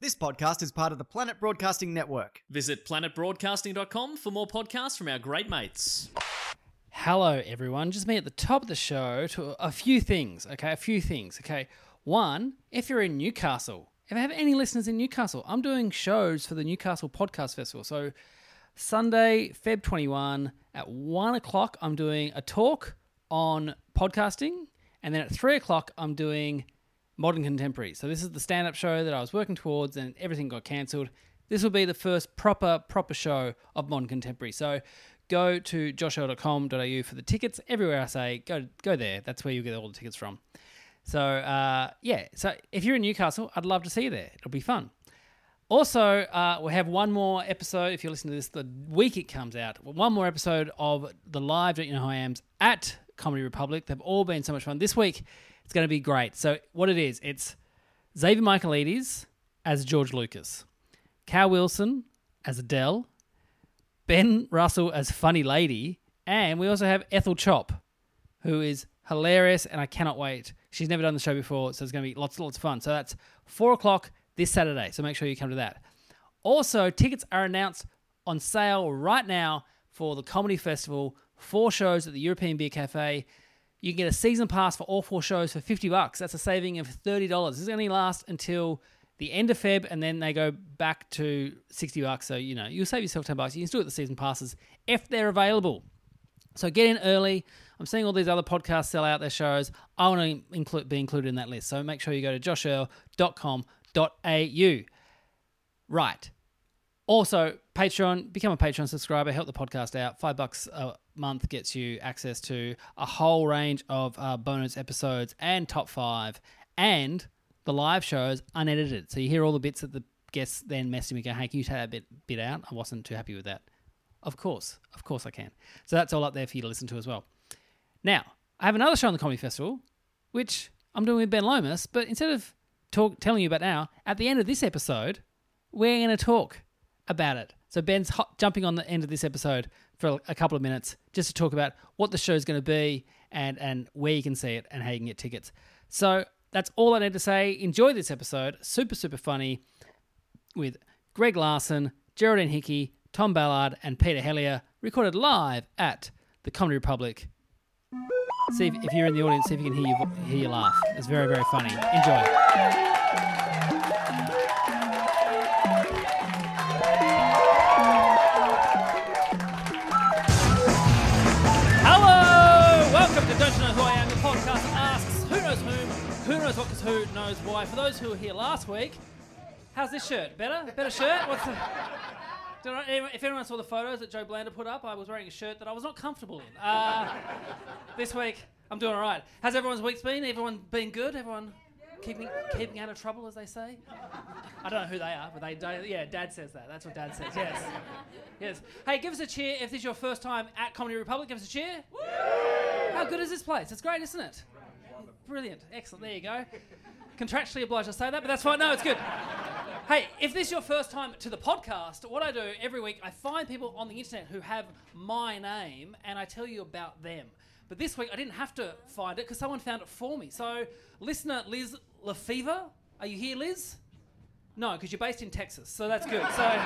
This podcast is part of the Planet Broadcasting Network. Visit planetbroadcasting.com for more podcasts from our great mates. Hello, everyone. Just me at the top of the show to a few things, okay? One, if you're in Newcastle, if I have any listeners in Newcastle, I'm doing shows for the Newcastle Podcast Festival. So Sunday, Feb 21, at 1 o'clock, I'm doing a talk on podcasting. And then at 3 o'clock, I'm doing Modern Contemporary. So this is the stand-up show that I was working towards and everything got cancelled. This will be the first proper show of Modern Contemporary. So go to joshearl.com.au for the tickets. Everywhere I say, go there. That's where you'll get all the tickets from. So, so if you're in Newcastle, I'd love to see you there. It'll be fun. Also, we'll have one more episode, if you listen to this the week it comes out, one more episode of the live Don't You Know Who I Am's at Comedy Republic. They've all been so much fun. This week, it's going to be great. So what it is, it's Xavier Michaelides as George Lucas, Cal Wilson as Adele, Ben Russell as Funny Lady, and we also have Ethel Chop, who is hilarious, and I cannot wait. She's never done the show before, so it's going to be lots of fun. So that's 4 o'clock this Saturday, so make sure you come to that. Also, tickets are announced on sale right now for the Comedy Festival, 4 shows at the European Beer Cafe. You can get a season pass for all 4 shows for $50. That's a saving of $30. This is going to last until the end of Feb, and then they go back to $60. So, you know, you'll save yourself $10. You can still get the season passes if they're available. So get in early. I'm seeing all these other podcasts sell out their shows. I want to be included in that list. So make sure you go to joshearl.com.au. Right. Also, Patreon, become a Patreon subscriber, help the podcast out. $5 a month gets you access to a whole range of bonus episodes and top 5 and the live shows unedited. So you hear all the bits that the guests then message me, go, hey, can you take that bit out? I wasn't too happy with that. Of course I can. So that's all up there for you to listen to as well. Now, I have another show on the Comedy Festival, which I'm doing with Ben Lomas, but instead of telling you about now, at the end of this episode, we're going to talk about it. So Ben's jumping on the end of this episode for a couple of minutes just to talk about what the show's going to be and where you can see it and how you can get tickets. So that's all I need to say. Enjoy this episode. Super, super funny with Greg Larson, Geraldine Hickey, Tom Ballard and Peter Helliar, recorded live at the Comedy Republic. See if you're in the audience, see if you can hear your laugh. It's very, very funny. Enjoy. Because who knows why? For those who were here last week, how's this shirt? Better shirt? What's the... If anyone saw the photos that Joe Blander put up, I was wearing a shirt that I was not comfortable in. This week, I'm doing all right. How's everyone's week been? Everyone been good? Everyone keeping out of trouble, as they say? I don't know who they are, but they don't. Yeah, Dad says that. That's what Dad says. Yes. Hey, give us a cheer if this is your first time at Comedy Republic. Give us a cheer. Woo! How good is this place? It's great, isn't it? Brilliant. Excellent. There you go. Contractually obliged to say that, but that's fine. No, it's good. Hey, if this is your first time to the podcast, what I do every week, I find people on the internet who have my name and I tell you about them. But this week I didn't have to find it because someone found it for me. So listener Liz Lefevre, are you here, Liz? No, because you're based in Texas, so that's good. So,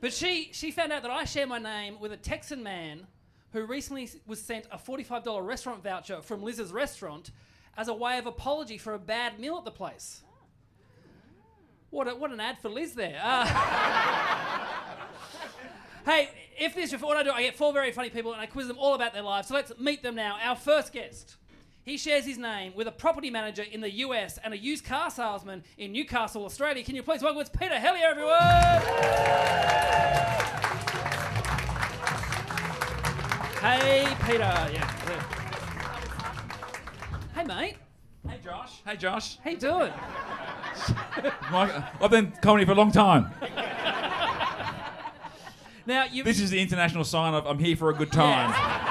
but she found out that I share my name with a Texan man who recently was sent a $45 restaurant voucher from Liz's restaurant as a way of apology for a bad meal at the place. What an ad for Liz there. Hey, if this is what I do, I get 4 very funny people and I quiz them all about their lives. So let's meet them now. Our first guest. He shares his name with a property manager in the US and a used car salesman in Newcastle, Australia. Can you please welcome it's Peter Helliar, everyone? Hey, Peter. Yeah. Hey, mate. Hey, Josh. Hey, Josh. How you doing? I've been comedy for a long time. Now, this is the international sign of I'm here for a good time. Yes.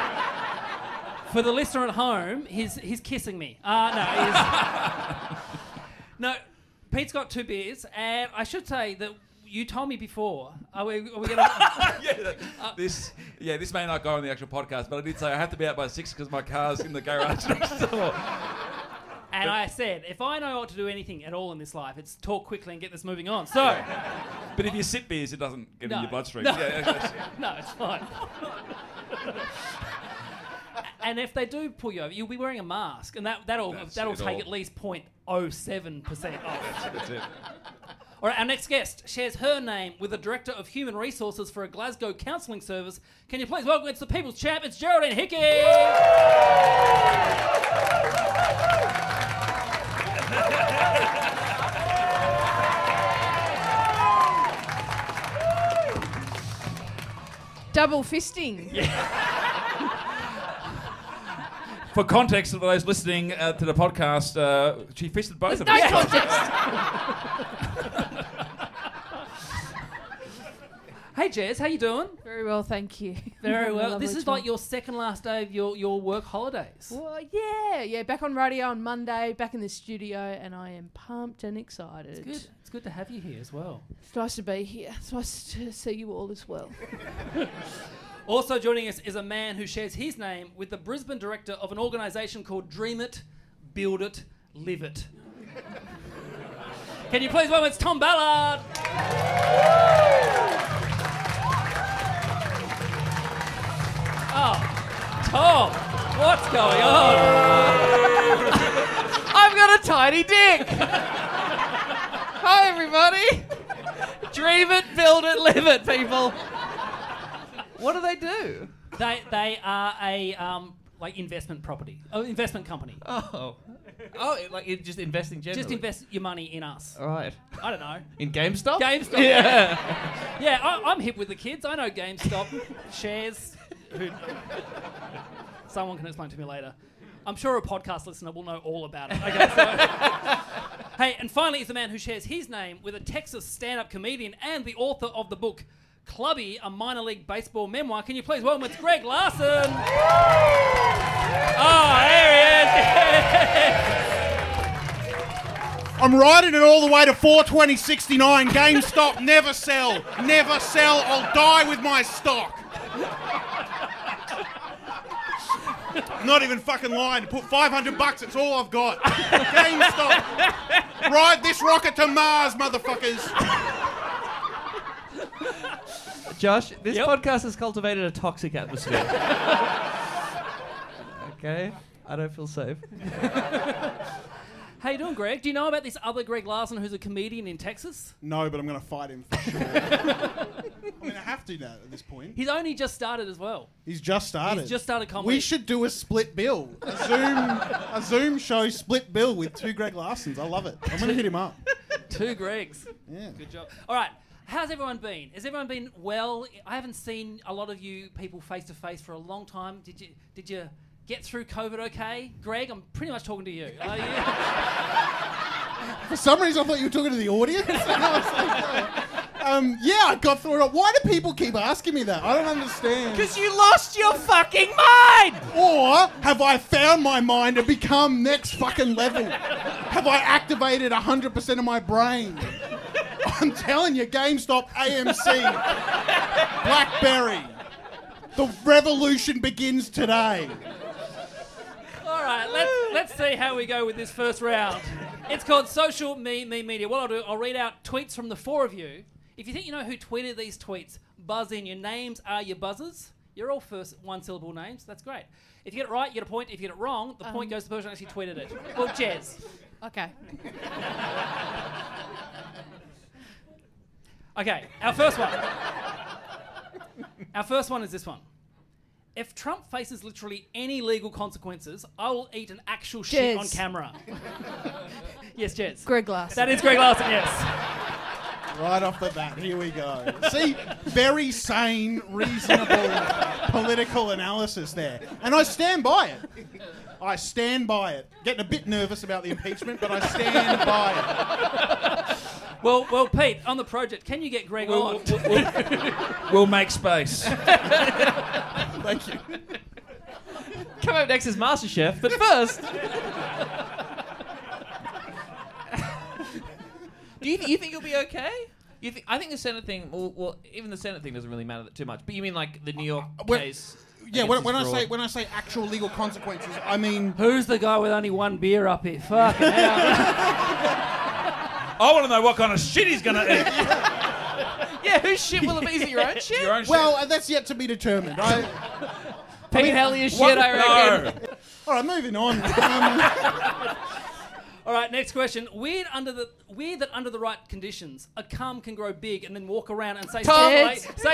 For the listener at home, he's kissing me. No, Pete's got two beers, and I should say that you told me before. Are we gonna? This may not go on the actual podcast, but I did say I have to be out by 6 because my car's in the garage next door. And I said, if I know what to do anything at all in this life, it's talk quickly and get this moving on. So, but if you sip beers, it doesn't get in your bloodstream. No, no, it's fine. And if they do pull you over, you'll be wearing a mask, and that'll take at least 0.07% off. That's it. All right, our next guest shares her name with the Director of Human Resources for a Glasgow counselling service. Can you please welcome, it's the People's Champ, it's Geraldine Hickey! Double fisting. Yeah. For context of those listening to the podcast, she fisted both of us. No contest. Hey, Jez, how you doing? Very well, thank you. Very well. This is like your second last day of your work holidays. Well, yeah. Back on radio on Monday, back in the studio, and I am pumped and excited. It's good. It's good to have you here as well. It's nice to be here. It's nice to see you all as well. Also joining us is a man who shares his name with the Brisbane director of an organisation called Dream It, Build It, Live It. Can you please welcome, it's Tom Ballard. Oh, Tom, what's going on? I've got a tiny dick. Hi, everybody. Dream it, build it, live it, people. What do? They are a investment property. Oh, investment company. Oh, like just investing generally. Just invest your money in us. All right. I don't know. In GameStop? GameStop. Yeah. Yeah, I'm hip with the kids. I know GameStop shares. Someone can explain to me later. I'm sure a podcast listener will know all about it. Okay, so... Hey, and finally is the man who shares his name with a Texas stand-up comedian and the author of the book Clubby, a minor league baseball memoir. Can you please welcome, it's Greg Larson. Oh, there he is. I'm riding it all the way to 420.69. GameStop, never sell. Never sell. I'll die with my stock. I'm not even fucking lying. To put $500, it's all I've got. GameStop. Ride this rocket to Mars, motherfuckers. Josh, this podcast has cultivated a toxic atmosphere. Okay, I don't feel safe. How you doing, Greg? Do you know about this other Greg Larson who's a comedian in Texas? No, but I'm going to fight him for sure. I mean, I have to now at this point. He's only just started as well. He's just started comedy. We should do a split bill. A Zoom show split bill with two Greg Larsons. I love it. I'm going to hit him up. Two Gregs. Yeah. Good job. All right. How's everyone been? Has everyone been well? I haven't seen a lot of you people face to face for a long time. Did you get through COVID okay? Greg, I'm pretty much talking to you. For some reason, I thought you were talking to the audience. And I was like, I got through it. Why do people keep asking me that? I don't understand. Because you lost your fucking mind! Or have I found my mind and become next fucking level? Have I activated 100% of my brain? I'm telling you, GameStop, AMC, BlackBerry. The revolution begins today. All right, let's see how we go with this first round. It's called Social Me Media. What I'll do, I'll read out tweets from the four of you. If you think you know who tweeted these tweets, buzz in. Your names are your buzzers. You're all first one-syllable names. That's great. If you get it right, you get a point. If you get it wrong, the point goes to the person who actually tweeted it. Well, Jez. Okay. Okay, our first one. Our first one is this one. If Trump faces literally any legal consequences, I will eat an actual shit on camera. Yes, Jez. Greg Larson. That is Greg Larson, yes. Right off the bat, here we go. See, very sane, reasonable political analysis there. And I stand by it. I stand by it. Getting a bit nervous about the impeachment, but I stand by it. Well, Pete, on the project, can you get Greg on? We'll make space. Thank you. Coming up next is MasterChef, but first... Do you think you'll be okay? I think the Senate thing... Well, even the Senate thing doesn't really matter too much. But you mean like the New York case? Yeah, when I say actual legal consequences, I mean... Who's the guy with only one beer up here? Fucking hell. I want to know what kind of shit he's going to eat. Yeah, whose shit will it be? Is it your own shit? Your own shit. Well, that's yet to be determined. Peter Helliar's shit, I reckon. No. All right, moving on. All right, next question. Weird that under the right conditions, a cum can grow big and then walk around and say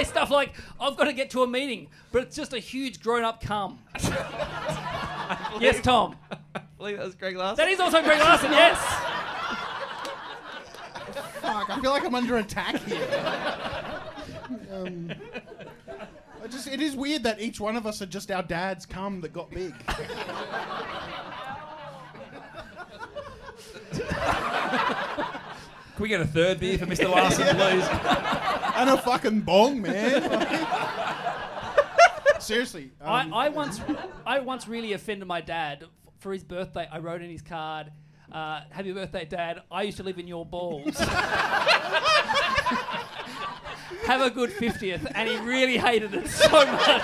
stuff like, I've got to get to a meeting, but it's just a huge grown-up cum. Yes, Tom. I believe that was Greg Larson. That is also Greg Larson, yes. Fuck, I feel like I'm under attack here. It is weird that each one of us are just our dad's cum that got big. Can we get a third beer for Mr. Larson, please? And a fucking bong, man. Seriously. I once really offended my dad. For his birthday, I wrote in his card... happy birthday, Dad. I used to live in your balls. Have a good 50th. And he really hated it so much.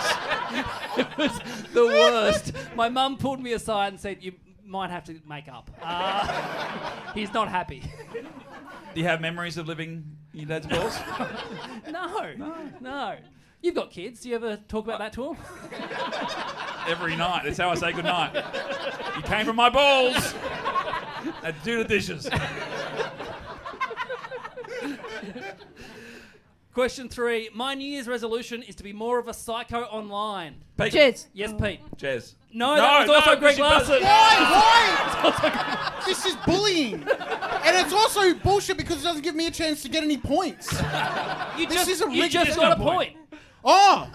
It was the worst. My mum pulled me aside and said, you might have to make up. He's not happy. Do you have memories of living in your dad's balls? No. You've got kids. Do you ever talk about that to them? Every night. That's how I say goodnight. You came from my balls. Now do the dishes. Question 3. My New Year's resolution is to be more of a psycho online. Pete. Jez. Yes, Pete. Jez. No, that was also Greg Larson. Why? This is bullying. And it's also bullshit because it doesn't give me a chance to get any points. You just got a point. Oh!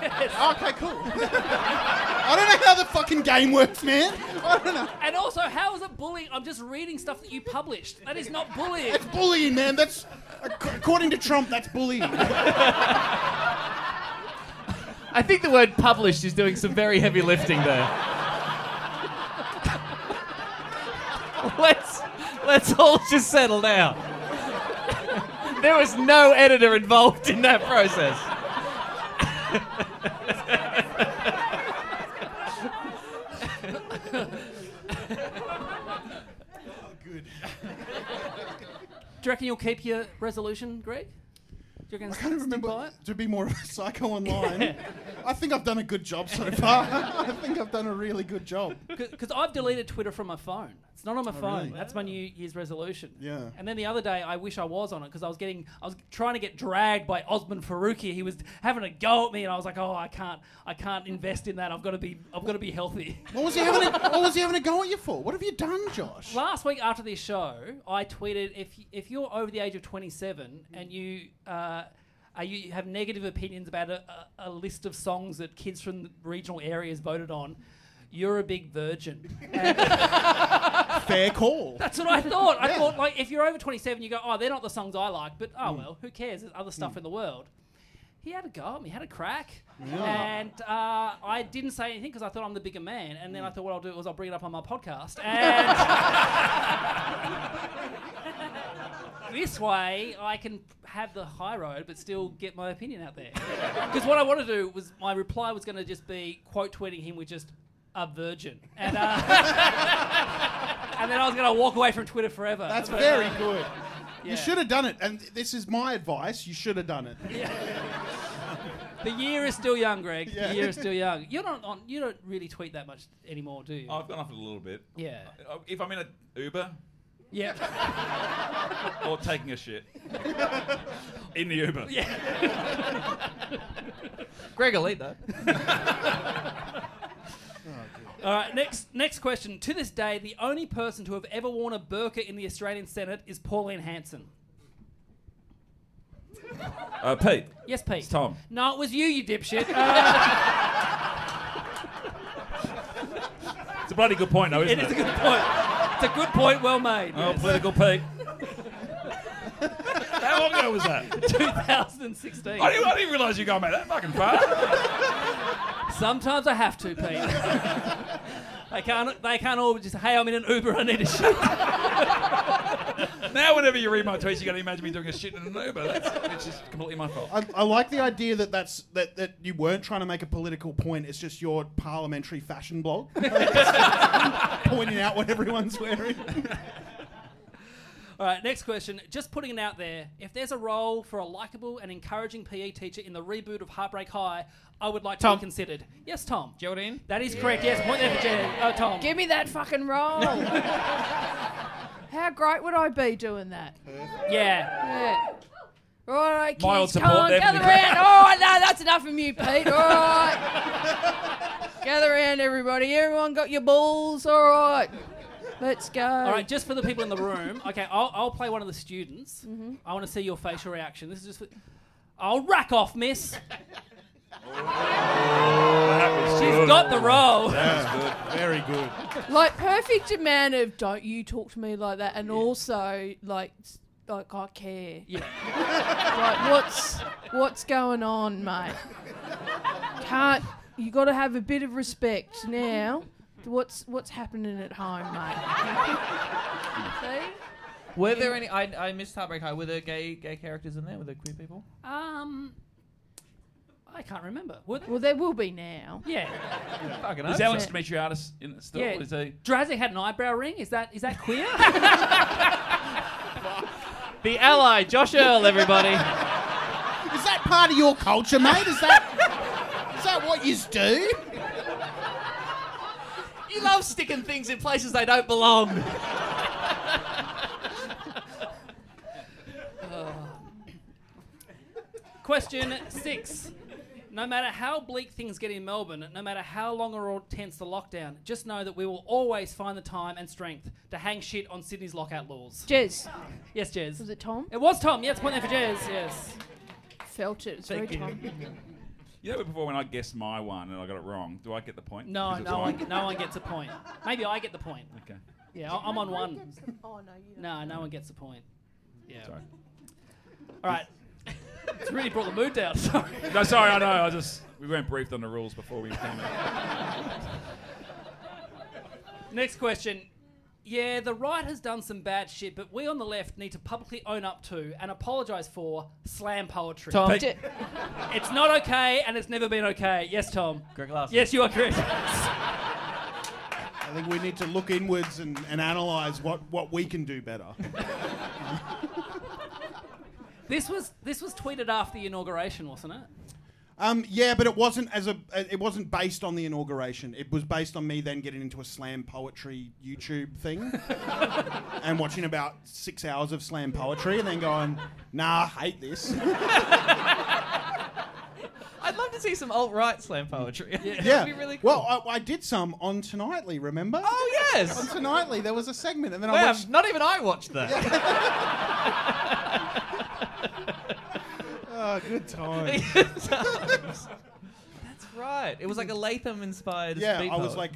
Yes. Okay, cool. I don't know how the fucking game works, man. I don't know. And also, how is it bullying? I'm just reading stuff that you published. That is not bullying. That's bullying, man. That's... According to Trump, that's bullying. I think the word published is doing some very heavy lifting there. Let's all just settle down. There was no editor involved in that process. Oh, good. Do you reckon you'll keep your resolution, Greg? Do you reckon I can't remember to be more of a psycho online. Yeah. I think I've done a good job so far. I think I've done a really good job. Because I've deleted Twitter from my phone. It's not on my phone. Really? That's my New Year's resolution. Yeah. And then the other day, I wish I was on it because I was trying to get dragged by Osman Faruqi. He was having a go at me, and I was like, "Oh, I can't invest in that. I've got to be healthy." What was he having a go at you for? What have you done, Josh? Last week after this show, I tweeted, "If you're over the age of 27 and you have negative opinions about a list of songs that kids from regional areas voted on, you're a big virgin." Fair call. That's what I thought. I thought, like, if you're over 27, you go, oh, they're not the songs I like, but, well, who cares? There's other stuff in the world. He had a go at me, had a crack, and I didn't say anything because I thought I'm the bigger man, and then I thought what I'll do is I'll bring it up on my podcast. This way, I can have the high road, but still get my opinion out there. Because what I want to do was, my reply was going to just be quote tweeting him with just a virgin, and and then I was going to walk away from Twitter forever. That's very good. Yeah. You should have done it, and this is my advice. You should have done it. Yeah. The year is still young, Greg. Yeah. The year is still young. You don't really tweet that much anymore, do you? I've gone off it a little bit. Yeah. If I'm in an Uber. Yeah. Or taking a shit. In the Uber. Yeah. Greg will eat that. All right, next question. To this day, the only person to have ever worn a burqa in the Australian Senate is Pauline Hanson. Pete. Yes, Pete. It's Tom. No, it was you dipshit. bloody good point, though, isn't it? It is a good point. It's a good point, well made. Oh, yes. Political Pete. How long ago was that? 2016. I didn't realise you were going back that fucking far. Sometimes I have to, Pete. They can't all just, hey, I'm in an Uber, I need a shit. Now whenever you read my tweets, you've got to imagine me doing a shit in an Uber. It's just completely my fault. I like the idea that you weren't trying to make a political point. It's just your parliamentary fashion blog. Pointing out what everyone's wearing. All right, next question. Just putting it out there. If there's a role for a likeable and encouraging PE teacher in the reboot of Heartbreak High, I would like to be considered. Yes, Tom. Geraldine? That is correct, yes. Point there for Geraldine. Oh, Tom. Give me that fucking role. How great would I be doing that? Yeah. All right, kids, mild support come on, there gather around. All right, no, that's enough from you, Pete. All right. Gather around, everybody. Everyone got your balls, all right. Let's go. All right, just for the people in the room. Okay, I'll play one of the students. Mm-hmm. I want to see your facial reaction. This is just for... I'll rack off, miss. Oh, she's got the role. That was good. Very good. Like, perfect amount of, don't you talk to me like that, and also, like I care. Yeah. Like, what's going on, mate? Can't... you got to have a bit of respect now. What's happening at home, mate? See? Were there any? I missed Heartbreak High. Were there gay characters in there? Were there queer people? I can't remember. Were there? Well, there will be now. Yeah. Fucking is Alex Dimitriadis in it still? Yeah. Drazik had an eyebrow ring. Is that queer? The ally, Josh Earl, everybody. Is that part of your culture, mate? Is that what you do? You love sticking things in places they don't belong. Question 6. No matter how bleak things get in Melbourne, no matter how long or tense the lockdown, just know that we will always find the time and strength to hang shit on Sydney's lockout laws. Jez. Yes, Jez. Was it Tom? It was Tom. Yes, point there for Jez. Yes. Felt it. It's very Tom. You know, before when I guessed my one and I got it wrong, do I get the point? No one gets a point. Maybe I get the point. Okay. Yeah, I'm on one. No one gets a point. Yeah. Sorry. All right. It's really brought the mood down. Sorry. No, sorry. I know. We weren't briefed on the rules before we came out. Next question. Yeah, the right has done some bad shit, but we on the left need to publicly own up to and apologise for slam poetry. Tom. It's not okay and it's never been okay. Yes, Tom. Greg Larson. Yes, you are correct. I think we need to look inwards and analyse what we can do better. This was tweeted after the inauguration, wasn't it? Yeah, but it wasn't based on the inauguration. It was based on me then getting into a slam poetry YouTube thing and watching about 6 hours of slam poetry and then going, nah, I hate this. I'd love to see some alt-right slam poetry. Yeah. That'd be really cool. Well, I did some on Tonightly, remember? Oh, yes. On Tonightly, there was a segment. And then I watched... Not even I watched that. Oh, good times. That's right. It was like a Latham-inspired speed I was like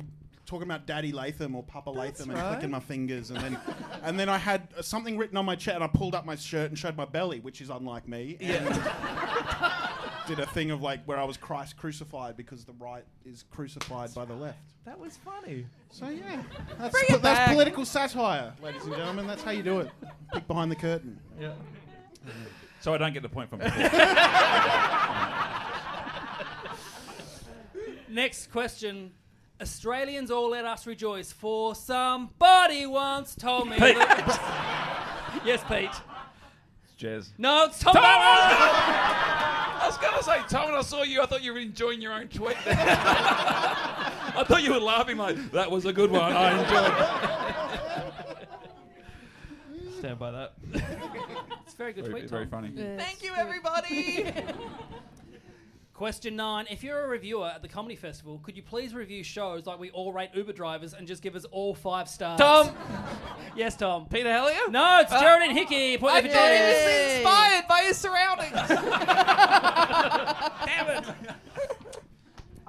talking about Daddy Latham or Papa Latham and clicking my fingers. And then I had something written on my chat and I pulled up my shirt and showed my belly, which is unlike me. And did a thing of like where I was Christ crucified because the right is crucified by the left. That was funny. So, yeah. That's political satire, ladies and gentlemen. That's how you do it. Peek behind the curtain. Yeah. So I don't get the point from you. Next question. Australians all let us rejoice for somebody once told me Pete. That... Yes, Pete. It's Jez. No, it's Tom. I was going to say, Tom, when I saw you, I thought you were enjoying your own tweet. I thought you were laughing like, that was a good one. I enjoyed it. Stand by that. Very good tweet, Tom. Very funny. Yes. Thank you, everybody. Question 9. If you're a reviewer at the Comedy Festival, could you please review shows like we all rate Uber drivers and just give us all 5 stars? Tom! Yes, Tom. Peter Helliar? No, it's Geraldine Hickey. Point I thought he was inspired by his surroundings. Damn it.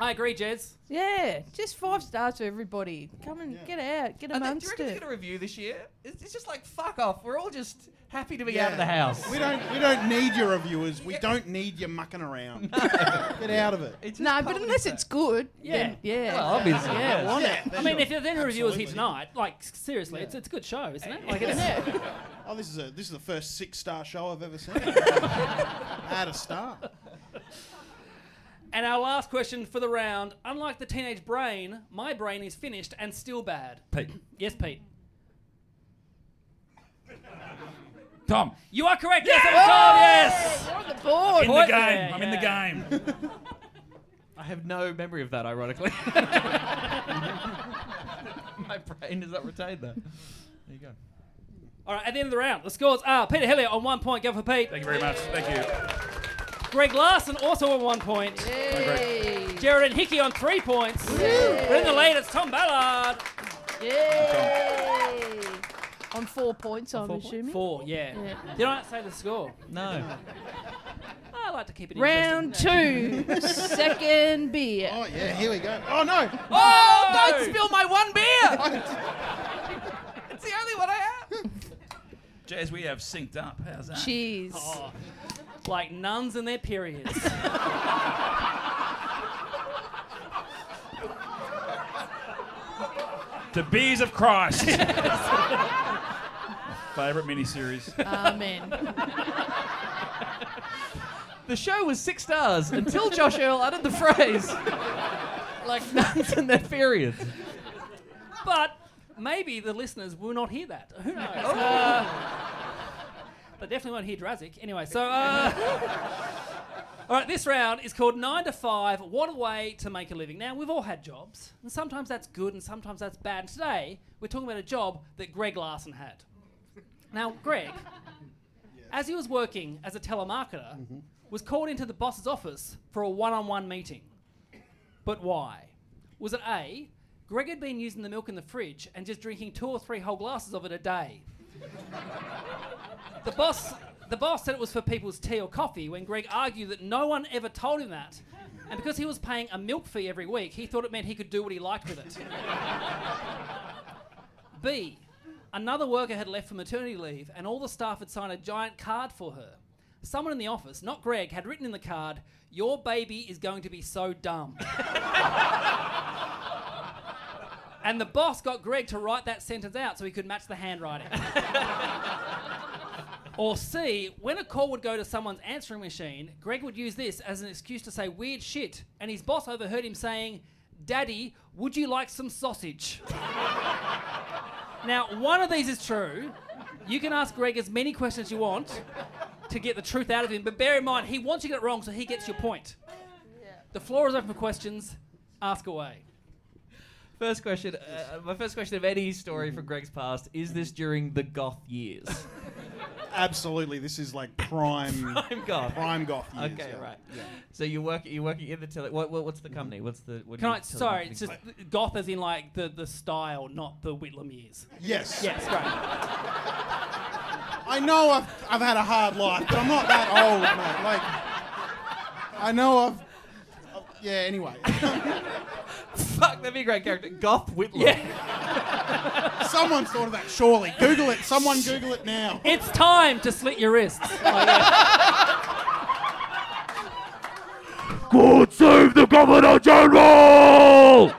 I agree, Jez. Yeah, just 5 stars to everybody. Come and get out, get amongst it. Do you reckon it's going to review this year? It's just like, fuck off. We're all just happy to be out of the house. We don't need your reviewers. We don't need you mucking around. No. Get out of it. No, but unless it's good. Yeah. Yeah. Well, obviously. Yeah. I mean, if they're then reviewers here tonight, like, seriously, it's a good show, isn't it? Like, isn't it? Oh, this is the first 6-star show I've ever seen. Out of star. And our last question for the round. Unlike the teenage brain, my brain is finished and still bad. Pete. Yes, Pete. Tom. You are correct. Yes, yeah! Tom, yes. You're on the board. I'm in the game. I have no memory of that, ironically. My brain does not retain that. There you go. All right, at the end of the round, the scores are Peter Helliar on 1 point. Go for Pete. Thank you very much. Thank you. Greg Larson also on 1 point. Geraldine Hickey on 3 points. Yay. We're in the lead, it's Tom Ballard. Yay. On 4 points, I'm assuming. 4, yeah. Did I not say the score? No. I like to keep it interesting. Round 2, second beer. Oh, yeah, here we go. Oh, no. Oh, don't spill my 1 beer. It's the only one I have. Jazz, we have synced up. How's that? Cheers. Oh. Like nuns and their periods. The Bees of Christ. Favourite miniseries. Amen. The show was 6 stars until Josh Earl uttered the phrase, like nuns and their periods. But maybe the listeners will not hear that. Who knows? Oh. But definitely won't hear Drazik. Anyway, so... all right, this round is called 9 to 5, What a Way to Make a Living. Now, we've all had jobs, and sometimes that's good and sometimes that's bad. And today, we're talking about a job that Greg Larson had. Now, Greg, as he was working as a telemarketer, was called into the boss's office for a one-on-one meeting. But why? Was it A, Greg had been using the milk in the fridge and just drinking 2 or 3 whole glasses of it a day? The boss said it was for people's tea or coffee when Greg argued that no one ever told him that. And because he was paying a milk fee every week, he thought it meant he could do what he liked with it. B, another worker had left for maternity leave and all the staff had signed a giant card for her. Someone in the office, not Greg, had written in the card, "Your baby is going to be so dumb." And the boss got Greg to write that sentence out so he could match the handwriting. Or C, when a call would go to someone's answering machine, Greg would use this as an excuse to say weird shit, and his boss overheard him saying, "Daddy, would you like some sausage?" Now, one of these is true. You can ask Greg as many questions as you want to get the truth out of him, but bear in mind, he wants you to get it wrong, so he gets your point. Yeah. The floor is open for questions. Ask away. First question. My first question of any story from Greg's past is this during the goth years? Absolutely, this is like prime goth years. Okay, right. Yeah. So you're working in the tele. What's the company? It's just goth as in like the style, not the Whitlam years. Yes. Yes. Right. I know I've had a hard life, but I'm not that old, mate. Like I know Anyway. Fuck, that'd be a great character. Goth Whitlam. Yeah. Someone thought of that, surely. Google it. Someone Google it now. It's time to slit your wrists. Oh, yeah. God save the Governor General!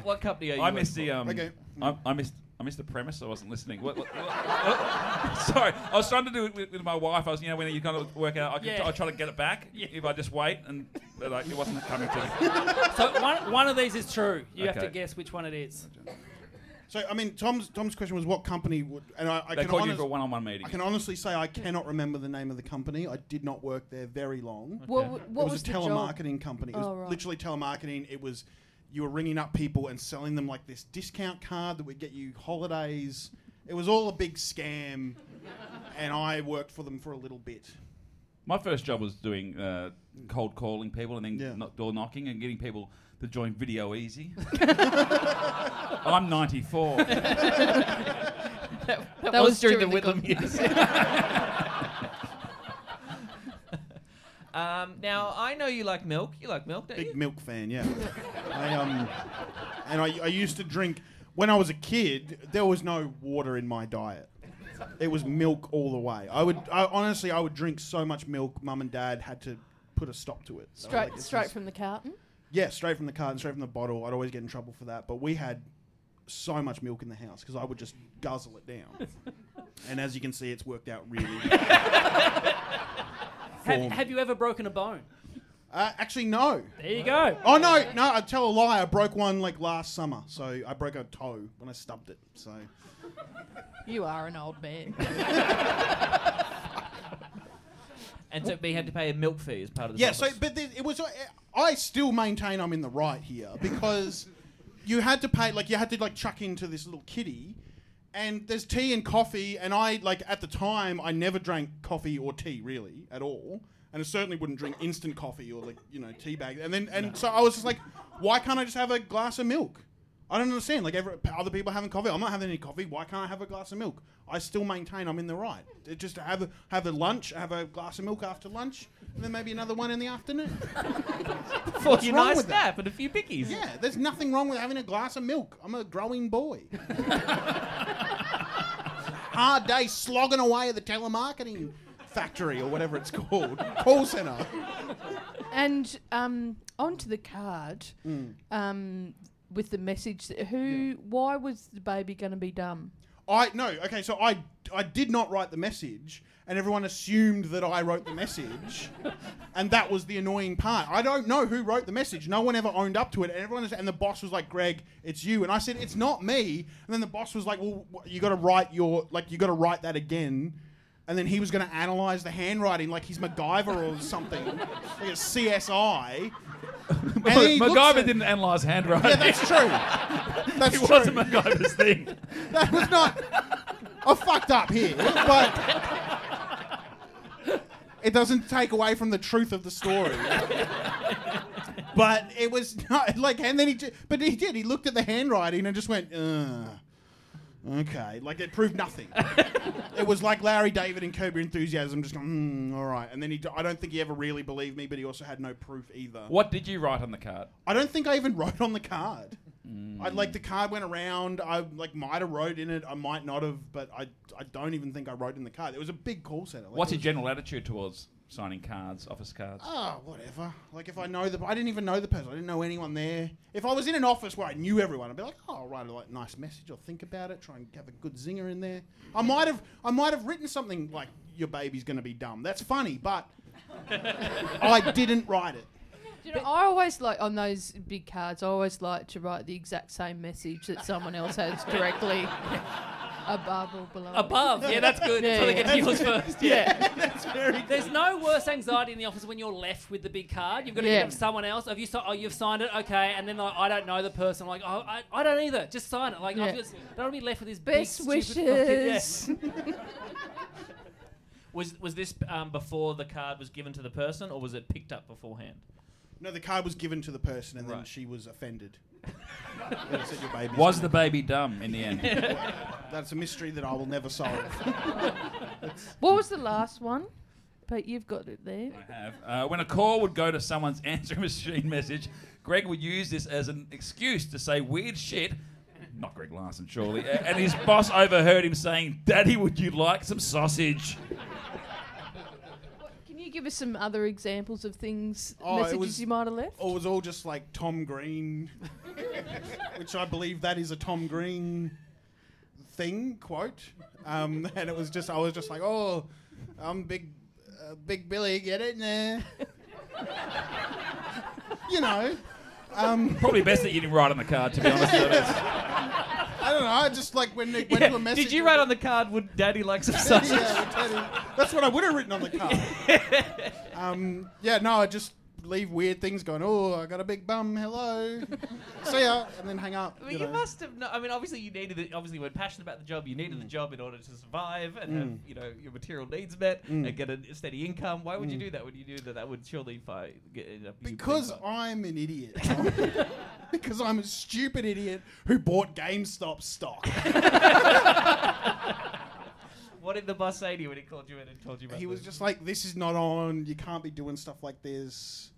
What company are you? I missed the premise, so I wasn't listening. What? Sorry, I was trying to do it with my wife. I was, when you kind of work out, I try to get it back if I just wait, and like it wasn't coming to me. So one of these is true. You have to guess which one it is. So I mean, Tom's question was what company would, and I called you for a one-on-one meeting. I can honestly say I cannot remember the name of the company. I did not work there very long. Okay. What was the job? It was a telemarketing company. It was literally telemarketing. It was. You were ringing up people and selling them like this discount card that would get you holidays. It was all a big scam, and I worked for them for a little bit. My first job was doing cold calling people and then door knocking and getting people to join Video Easy. I'm 94. that was during the Whitlam years. Now, I know you like milk. You like milk, don't you? Big milk fan, yeah. I used to drink... When I was a kid, there was no water in my diet. It was milk all the way. I honestly would drink so much milk, Mum and Dad had to put a stop to it. Straight from the carton? Yeah, straight from the carton, straight from the bottle. I'd always get in trouble for that. But we had so much milk in the house because I would just guzzle it down. And as you can see, it's worked out really well. Have you ever broken a bone? Actually, no. There you go. Oh, no, I tell a lie. I broke one, last summer. So I broke a toe when I stubbed it, so... You are an old man. And so we had to pay a milk fee as part of the process. So, but it was... I still maintain I'm in the right here, because you had to pay... you had to, chuck into this little kitty, and there's tea and coffee, and I, at the time, I never drank coffee or tea, really, at all. And I certainly wouldn't drink instant coffee or tea bag. So I was just why can't I just have a glass of milk? I don't understand. Other people having coffee, I'm not having any coffee. Why can't I have a glass of milk? I still maintain I'm in the right. Just have a lunch, have a glass of milk after lunch, and then maybe another one in the afternoon. For your nice nap and a few pickies. Yeah, there's nothing wrong with having a glass of milk. I'm a growing boy. Hard day slogging away at the telemarketing factory or whatever it's called. Call centre. And onto the card with the message that why was the baby going to be dumb? I did not write the message, and everyone assumed that I wrote the message, and that was the annoying part. I don't know who wrote the message. No one ever owned up to it, and the boss was like, "Greg, it's you," and I said, "It's not me." And then the boss was like, "Well, you got to write write that again." And then he was going to analyse the handwriting like he's MacGyver or something. Like a CSI. MacGyver didn't analyse handwriting. Yeah, that's true. That's true. It wasn't MacGyver's thing. That was not... I fucked up here. But it doesn't take away from the truth of the story. But it was... Not, and then but he did. He looked at the handwriting and just went, ugh. Okay, it proved nothing. It was like Larry David and Curb Your Enthusiasm, just going, all right. And then I don't think he ever really believed me, but he also had no proof either. What did you write on the card? I don't think I even wrote on the card. The card went around. I might have wrote in it. I might not have, but I don't even think I wrote in the card. It was a big call centre. What's your general attitude towards signing cards, office cards? Oh, whatever. If I know I didn't even know the person. I didn't know anyone there. If I was in an office where I knew everyone, I'd be like, oh, I'll write a nice message. I'll think about it. Try and have a good zinger in there. I might have written something like, your baby's going to be dumb. That's funny, but I didn't write it. I always on those big cards, I always like to write the exact same message that someone else has directly above or below. Above, yeah, that's good. Until they get yours first. Yeah, that's very good. There's no worse anxiety in the office when you're left with the big card. You've got to give it to someone else. Have you? You've signed it, okay. And then I don't know the person. I'm like, oh, I don't either. Just sign it. I don't want to be left with this best big, wishes. Was this before the card was given to the person, or was it picked up beforehand? No, the card was given to the person, and then she was offended. Said, your baby's was the baby dumb in the end? That's a mystery that I will never solve. What was the last one? Pete, you've got it there. I have. When a call would go to someone's answering machine message, Greg would use this as an excuse to say weird shit. Not Greg Larson, surely. And his boss overheard him saying, "Daddy, would you like some sausage?" Give us some other examples of things, messages you might have left? Or it was all just Tom Green, which I believe that is a Tom Green thing, quote. And it was just, I was just like, oh, I'm Big Billy, get it? Nah. You know. Probably best that you didn't write on the card, to be honest with us. I don't know, I just when Nick went to a message... Did you write on the card, would Daddy like some sausage? That's what I would have written on the card. I just leave weird things going, oh, I got a big bum, hello, see ya, and then hang up. Well, you must have... obviously you needed it. Obviously you were passionate about the job, you needed the job in order to survive and have, your material needs met and get a steady income. Why would you do that? Would you do that? That would surely... Because I'm an idiot. Because I'm a stupid idiot who bought GameStop stock. What did the boss say to you when he called you in and told you about He was just like, this is not on, you can't be doing stuff like this,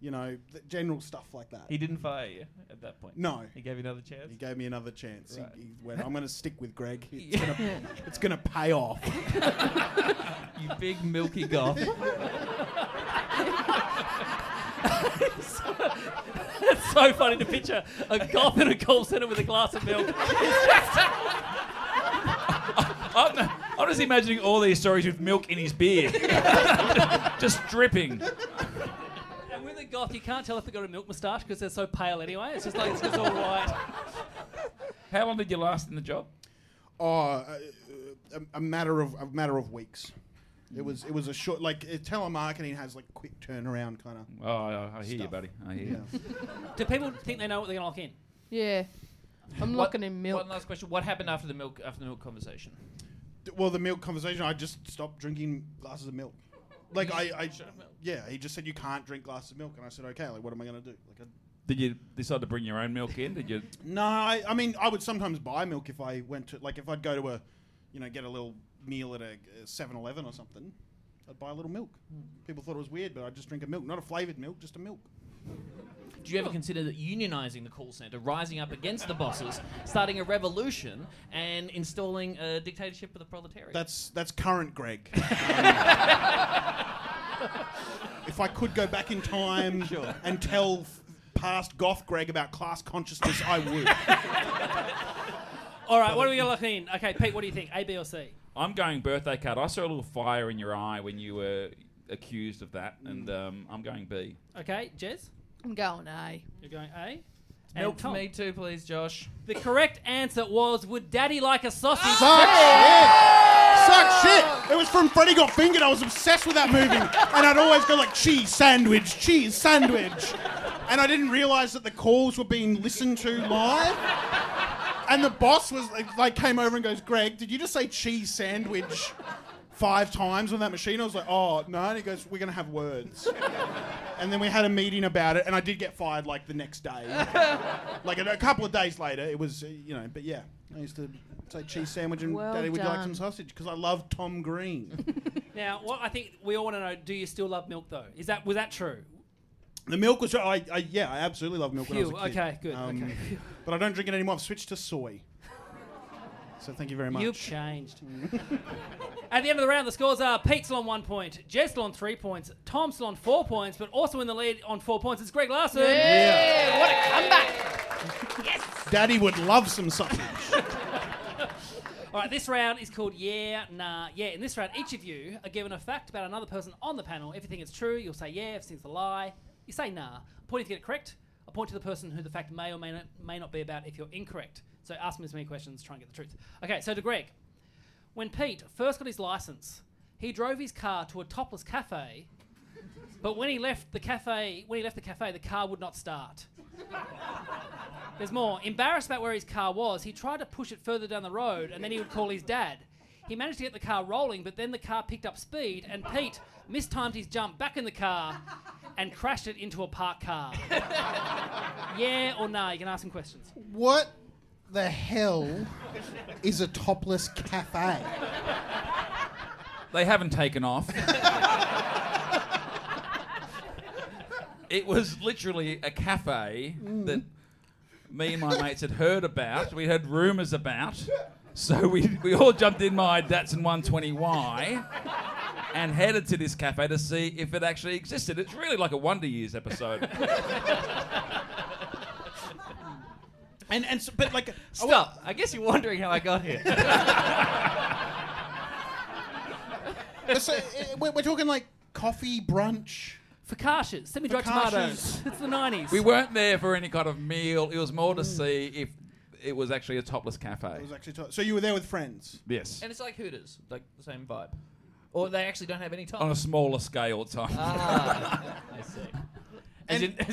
you know, general stuff like that. He didn't fire you at that point? No. He gave you another chance? He gave me another chance. Right. He went, I'm going to stick with Greg. It's going to pay off. You big milky goth. It's so funny to picture a goth in a call centre with a glass of milk. I'm just imagining all these stories with milk in his beard. Just dripping. And with a goth, you can't tell if they've got a milk moustache because they're so pale anyway. It's just like, it's just all right. How long did you last in the job? A matter of weeks. It was a short, like, telemarketing has like quick turnaround kind of. Oh, I hear you, buddy. I hear you. Do people think they know what they're gonna lock in? Yeah, I'm locking in milk. One last question: what happened after the milk? After the milk conversation? Well, the milk conversation. I just stopped drinking glasses of milk. Like he just said you can't drink glasses of milk, and I said okay. Like, what am I gonna do? Like, did you decide to bring your own milk in? Did you? No, I mean I would sometimes buy milk if I went to like if I'd go to a, you know, get a little meal at a 7-Eleven or something, I'd buy a little milk. People thought it was weird, but I'd just drink a milk. Not a flavoured milk, just a milk. Do you ever consider that unionising the call centre, rising up against the bosses, starting a revolution, and installing a dictatorship of the proletariat? That's current Greg. If I could go back in time and tell past goth Greg about class consciousness, I would. All right, what are we going to lock in? Okay, Pete, what do you think? A, B, or C? I'm going birthday card. I saw a little fire in your eye when you were accused of that, and I'm going B. Okay, Jez? I'm going A. You're going A? Milk for me too, please, Josh. The correct answer was, would daddy like a sausage? Suck shit! It was from Freddy Got Fingered. I was obsessed with that movie, and I'd always go like, cheese sandwich. And I didn't realise that the calls were being listened to live. And the boss was like came over and goes, Greg, did you just say cheese sandwich 5 times on that machine? I was like, oh, no. And he goes, we're going to have words. And then we had a meeting about it, and I did get fired like the next day. Like a couple of days later, it was, you know, but yeah. I used to say cheese sandwich and well Daddy, would you like some sausage? Because I love Tom Green. Now, what I think we all want to know, do you still love milk, though? Was that true? The milk was... Yeah, I absolutely love milk when I was a kid. Okay, good. Okay. But I don't drink it anymore. I've switched to soy. So thank you very much. You've changed. At the end of the round, the scores are Pete's on 1 point, Jess on 3 points, Tom's on 4 points, but also in the lead on 4 points is Greg Larson. Yeah. What a comeback. Yes. Daddy would love some sausage. All right, this round is called Yeah, Nah, Yeah. In this round, each of you are given a fact about another person on the panel. If you think it's true, you'll say yeah. If you think it's a lie... you say nah. A point if you get it correct. A point to the person who the fact may or may not be about if you're incorrect. So ask me as many questions, try and get the truth. Okay, so to Greg. When Pete first got his licence, he drove his car to a topless cafe, but when he left the cafe, the car would not start. There's more. Embarrassed about where his car was, he tried to push it further down the road, and then he would call his dad. He managed to get the car rolling, but then the car picked up speed, and Pete mistimed his jump back in the car and crashed it into a parked car. Yeah or nah? You can ask him questions. What the hell is a topless cafe? They haven't taken off. It was literally a cafe that me and my mates had heard about. We heard rumours about. So we all jumped in my Datsun 120Y and headed to this cafe to see if it actually existed. It's really like a Wonder Years episode. Stop. I guess you're wondering how I got here. We're talking like coffee, brunch... focaccias, semi-dried tomatoes. It's the 90s. We weren't there for any kind of meal. It was more to see if... it was actually a topless cafe. It was actually so you were there with friends? Yes. And it's like Hooters, like the same vibe. Or they actually don't have any time. On a smaller scale at times. Ah, I see.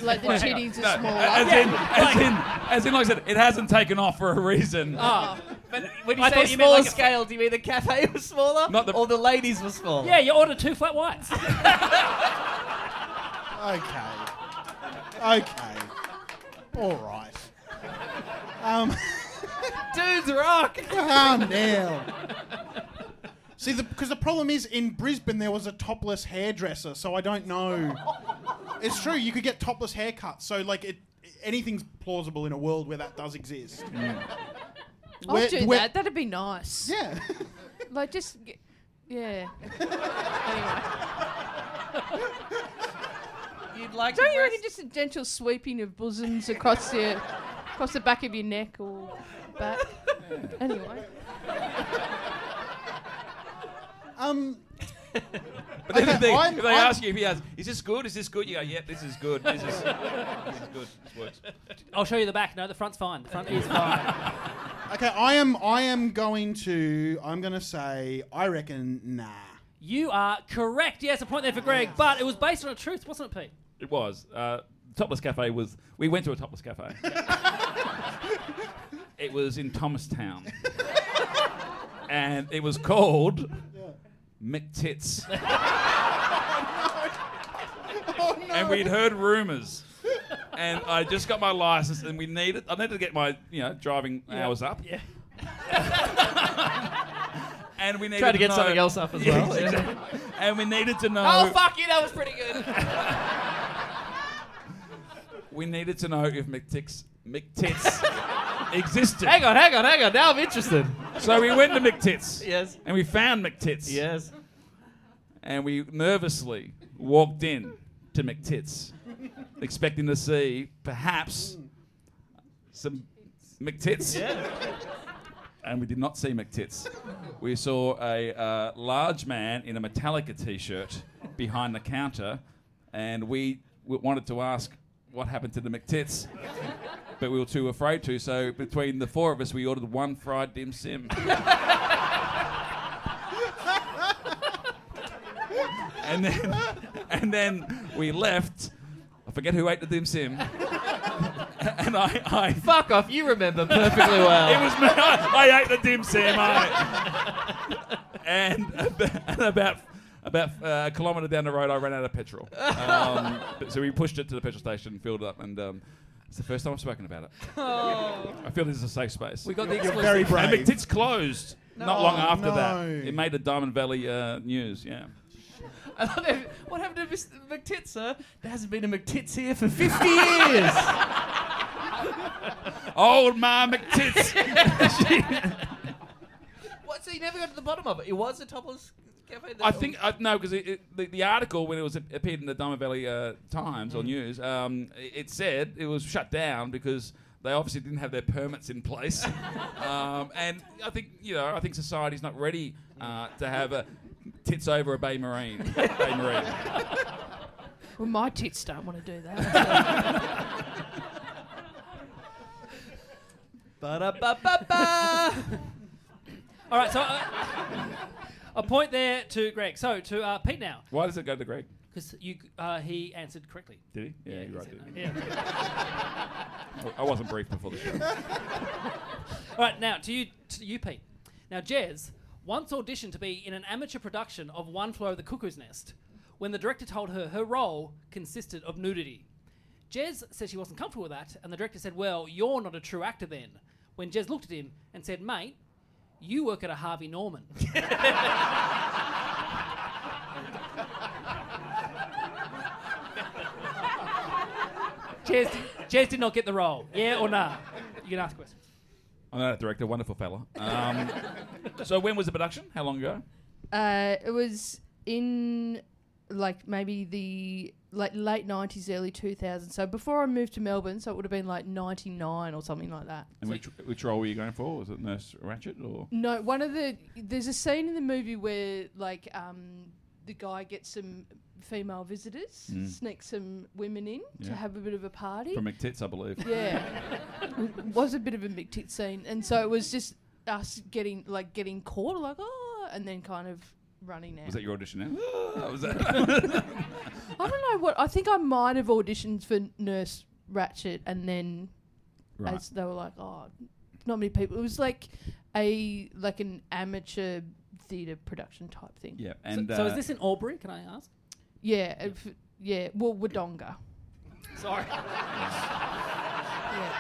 Like the chitties are smaller. As in, like I said, it hasn't taken off for a reason. Oh. But when you say smaller like scale, do you mean the cafe was smaller? Or the ladies were smaller? Yeah, you ordered 2 flat whites. Okay. All right. Dudes rock. Calm down. See, because the problem is in Brisbane there was a topless hairdresser, so I don't know. It's true, you could get topless haircuts, so like anything's plausible in a world where that does exist. Yeah. I'll do that. That'd be nice. Yeah. Like just, yeah. Anyway. You'd like. Don't you reckon just a gentle sweeping of bosoms across your, across the back of your neck or back? Yeah. Anyway. But then if they ask you if he has, is this good? Is this good? You go, yep, this is good. This is good. This works. I'll show you the back. No, the front's fine. The front is fine. Okay, I'm going to say I reckon nah. You are correct. Yes, a point there for Greg, but it was based on the truth, wasn't it, Pete? It was. Topless Cafe was... We went to a Topless Cafe. It was in Thomastown. And it was called... McTits. Oh, no. And we'd heard rumours. And I just got my licence and I needed to get my driving hours up. Yeah. And we needed to get something else up as well. Yeah, exactly. And we needed to know... Oh, fuck you, that was pretty good. We needed to know if McTits existed. Hang on. Now I'm interested. So we went to McTits. Yes. And we found McTits. Yes. And we nervously walked in to McTits, expecting to see perhaps some McTits. Yeah. And we did not see McTits. We saw a large man in a Metallica T-shirt behind the counter, and we wanted to ask what happened to the McTits. But we were too afraid to, so between the four of us, we ordered one fried dim sim. and then we left. I forget who ate the dim sim. And I fuck off. You remember perfectly well. It was me. I ate the dim sim. About a kilometre down the road, I ran out of petrol. So we pushed it to the petrol station, filled it up, and. It's the first time I've spoken about it. Oh. I feel this is a safe space. We got the exclusive. Very brave. And McTits closed not long after that. It made the Diamond Valley news, yeah. I love it. What happened to Mr. McTits, sir? There hasn't been a McTits here for 50 years. Old Ma McTits. What, so you never got to the bottom of it? It was a topless... I think no, because the article when it was appeared in the Diamond Valley Times or News, it said it was shut down because they obviously didn't have their permits in place, and I think society's not ready to have a tits over a Bay Marine. Bay Marine. Well, my tits don't want to do that. Ba-da-ba-ba-ba. All right, so. A point there to Greg. So, to Pete now. Why does it go to Greg? Because he answered correctly. Did he? Yeah, you're right. No. Yeah. I wasn't briefed before the show. All right, now, to you, Pete. Now, Jez once auditioned to be in an amateur production of One Flew Over the Cuckoo's Nest when the director told her her role consisted of nudity. Jez said she wasn't comfortable with that, and the director said, well, you're not a true actor then. When Jez looked at him and said, mate, you work at a Harvey Norman. Jez did not get the role. Yeah or nah? You can ask questions. I know that director, wonderful fella. So when was the production? How long ago? It was in maybe the late 90s, early 2000s. So before I moved to Melbourne, so it would have been 99 or something like that. And which role were you going for? Was it Nurse Ratched or? No, there's a scene in the movie where the guy gets some female visitors, sneaks some women in to have a bit of a party. From McTits, I believe. Yeah. It was a bit of a McTits scene. And so it was just us getting caught, and then kind of running out. Was that your audition now? I don't know what... I think I might have auditioned for Nurse Ratched and then as they were not many people. It was an amateur theatre production type thing. Yeah. And so is this in Albury, can I ask? Yeah. Yeah. Well, Wodonga. Sorry. Yeah.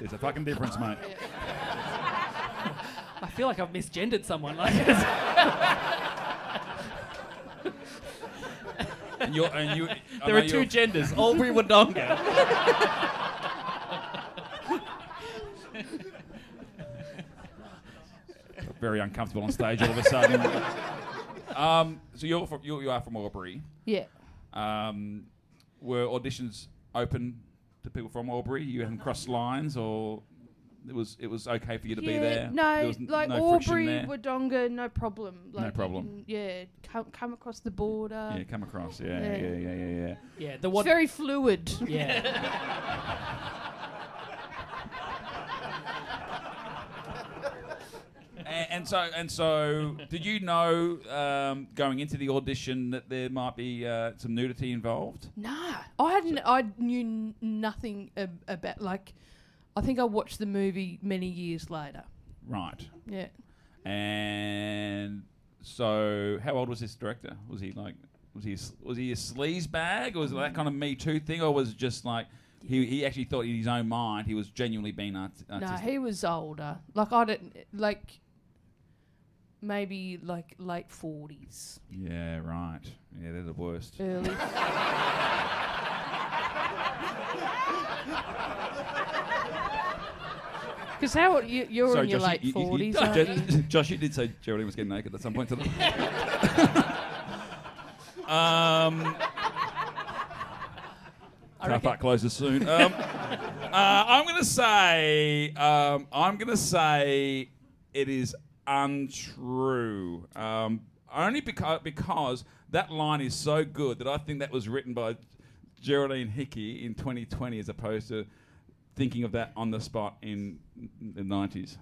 There's a fucking difference, mate. Yeah. I feel like I've misgendered someone. Like, there are two genders, Albury Wodonga. Very uncomfortable on stage all of a sudden. So you are from Albury. Yeah. Were auditions open to people from Albury? You hadn't crossed lines, or it was okay for you to be there? No, like no Albury, Wodonga, no problem. Like, no problem. Yeah, come across the border. Yeah, come across. Yeah. Yeah, it's very fluid. Yeah. And so, did you know going into the audition that there might be some nudity involved? Nah, I knew nothing about. Like, I think I watched the movie many years later. Right. Yeah. And so, how old was this director? Was he a sleaze bag, or was it that kind of Me Too thing, or was it just like? He actually thought in his own mind he was genuinely being artistic. No, he was older. Like maybe late 40s. Yeah, right. Yeah, they're the worst. Early. Because you're in your late 40s. Josh, you did say Geraldine was getting naked at some point today. Car park closes soon. I'm going to say it is untrue. Only because that line is so good that I think that was written by Geraldine Hickey in 2020 as opposed to thinking of that on the spot in the 90s.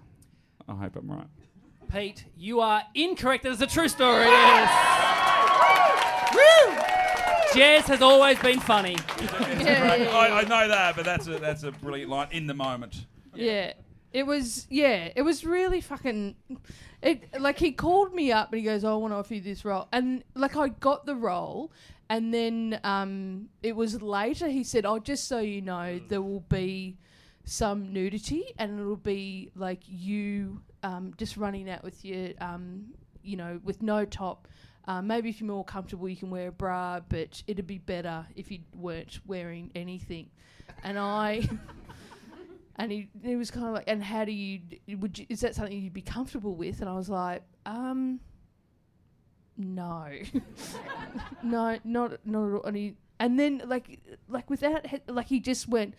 I hope I'm right. Pete, you are incorrect. That is a true story. Yes. Woo! Jazz has always been funny. I know that, but that's a brilliant line in the moment. Yeah. It was really fucking... he called me up and he goes, I want to offer you this role. And, I got the role. And then it was later he said, just so you know, there will be some nudity and it'll be, you just running out with your, with no top. Maybe if you're more comfortable, you can wear a bra, but it'd be better if you weren't wearing anything. And I... And he was kind of like, and how do you, is that something you'd be comfortable with? And I was like, no. No, not at all. And, he, and then without, he just went,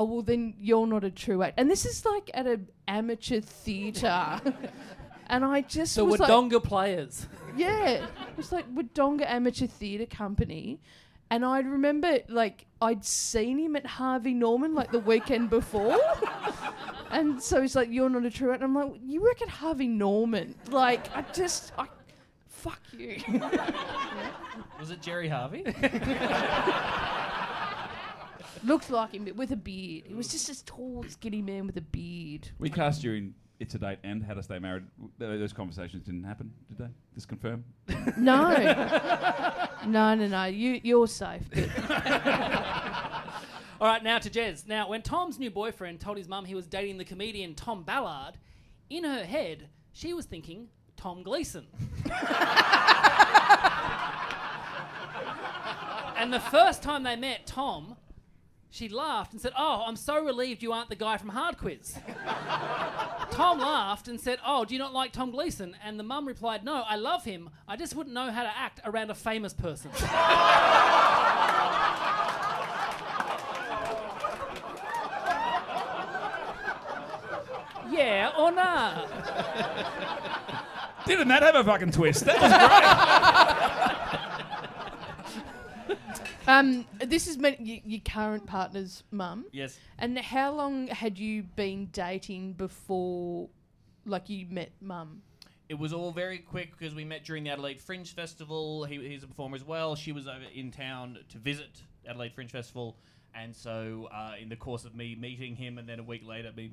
oh, well, then you're not a true actor. And this is at an amateur theatre. And I just was like. The Wodonga Players. Yeah. It was Wodonga Amateur Theatre Company. And I remember, I'd seen him at Harvey Norman, the weekend before. And so he's like, you're not a true actor. And I'm like, you work at Harvey Norman. Fuck you. Was it Jerry Harvey? Looked like him, but with a beard. He was just this tall, skinny man with a beard. We cast you in It's a Date and How to Stay Married. Those conversations didn't happen, did they? Just confirm? No. No. You're safe. All right, now to Jez. Now, when Tom's new boyfriend told his mum he was dating the comedian Tom Ballard, in her head, she was thinking Tom Gleeson. And the first time they met Tom, she laughed and said, oh, I'm so relieved you aren't the guy from Hard Quiz. Tom laughed and said, oh, do you not like Tom Gleeson? And the mum replied, no, I love him. I just wouldn't know how to act around a famous person. Yeah or nah? Didn't that have a fucking twist? That was great. This is your current partner's mum. Yes. And how long had you been dating before, you met mum? It was all very quick because we met during the Adelaide Fringe Festival. He's a performer as well. She was over in town to visit Adelaide Fringe Festival. And so in the course of me meeting him and then a week later me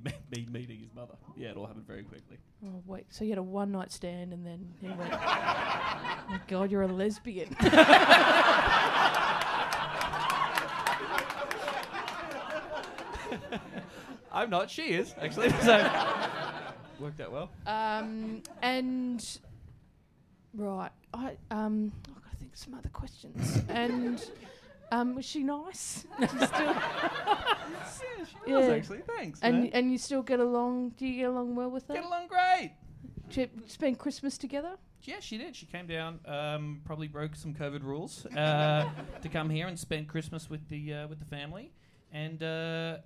meeting his mother. Yeah, it all happened very quickly. Oh, wait. So you had a one-night stand and then he went, oh, my God, you're a lesbian. I'm not. She is, actually. So worked out well. And right, I've got to think of some other questions. And was she nice? Yeah, she was actually. Thanks. And mate. And you still get along? Do you get along well with her? Get along great. Did you spend Christmas together? Yeah, she did. She came down, probably broke some COVID rules to come here and spend Christmas with the family. And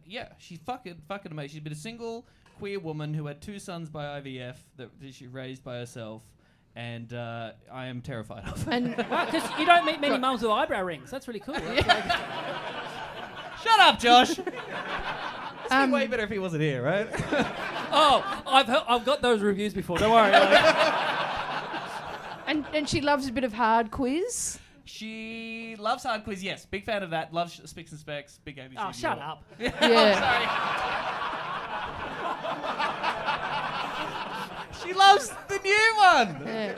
yeah, she's fucking amazing. She's been a single queer woman who had two sons by IVF that she raised by herself. And I am terrified of her. Because you don't meet many mums with eyebrow rings. That's really cool. That's shut up, Josh. It'd be way better if he wasn't here, right? I've got those reviews before. Don't worry. And she loves a bit of hard quiz. She loves hard quiz, yes. Big fan of that. Loves Spics and Specs. Big ABC. Oh, shut up. Yeah. Oh, sorry. She loves the new one. Yeah.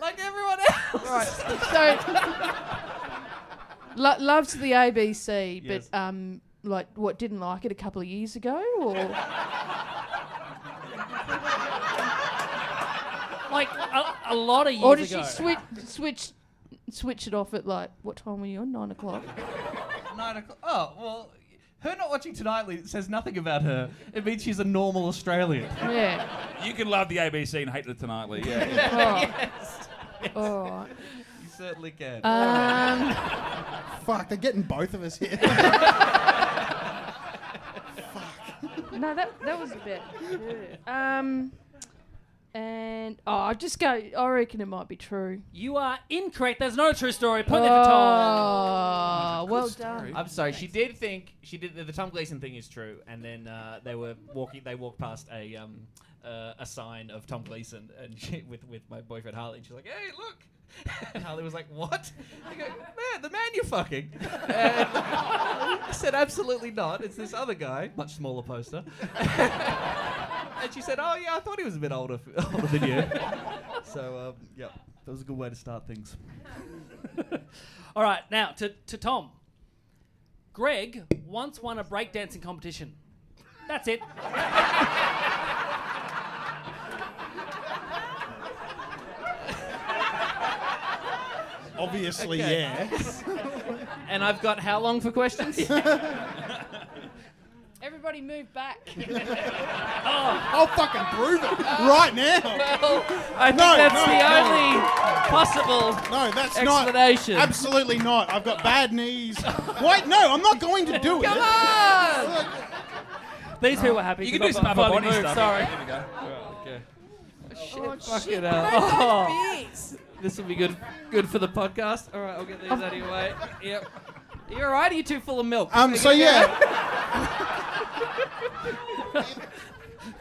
Like everyone else. Right. So, loves the ABC, yes. But didn't like it a couple of years ago? Or... Like a lot of years ago. Or did she switch it off at what time were you on? 9 o'clock. 9 o'clock. Oh, well, her not watching Tonightly says nothing about her. It means she's a normal Australian. Yeah. You can love the ABC and hate the Tonightly. Yeah. Yes. All right. You certainly can. Fuck, they're getting both of us here. Fuck. No, that was a bit. Yeah. And I reckon it might be true. You are incorrect. There's no true story. Point there for Tom. Well done. I'm sorry. Thanks. She did think the Tom Gleason thing is true, and then they walked past a sign of Tom Gleason, and she, with my boyfriend Harley, and she's like, "Hey, look!" And Harley was like, "What?" I go, "Man, the man you're fucking." And I said, "Absolutely not. It's this other guy, much smaller poster." And she said, "Oh yeah, I thought he was a bit older than you." So yeah, that was a good way to start things. All right, now to Tom. Greg once won a breakdancing competition. That's it. Obviously, okay. Yes. And I've got how long for questions? Everybody move back. Oh. I'll fucking prove it right now. Well, I think that's the only possible explanation. Not. Absolutely not. I've got bad knees. Wait, no, I'm not going to do it. Come on! These two were happy. You can do some other body stuff. Sorry. Here we go. Right, okay. Shit. This will be good for the podcast. All right, I'll get these out of your way. Yep. You all right? Are you two full of milk?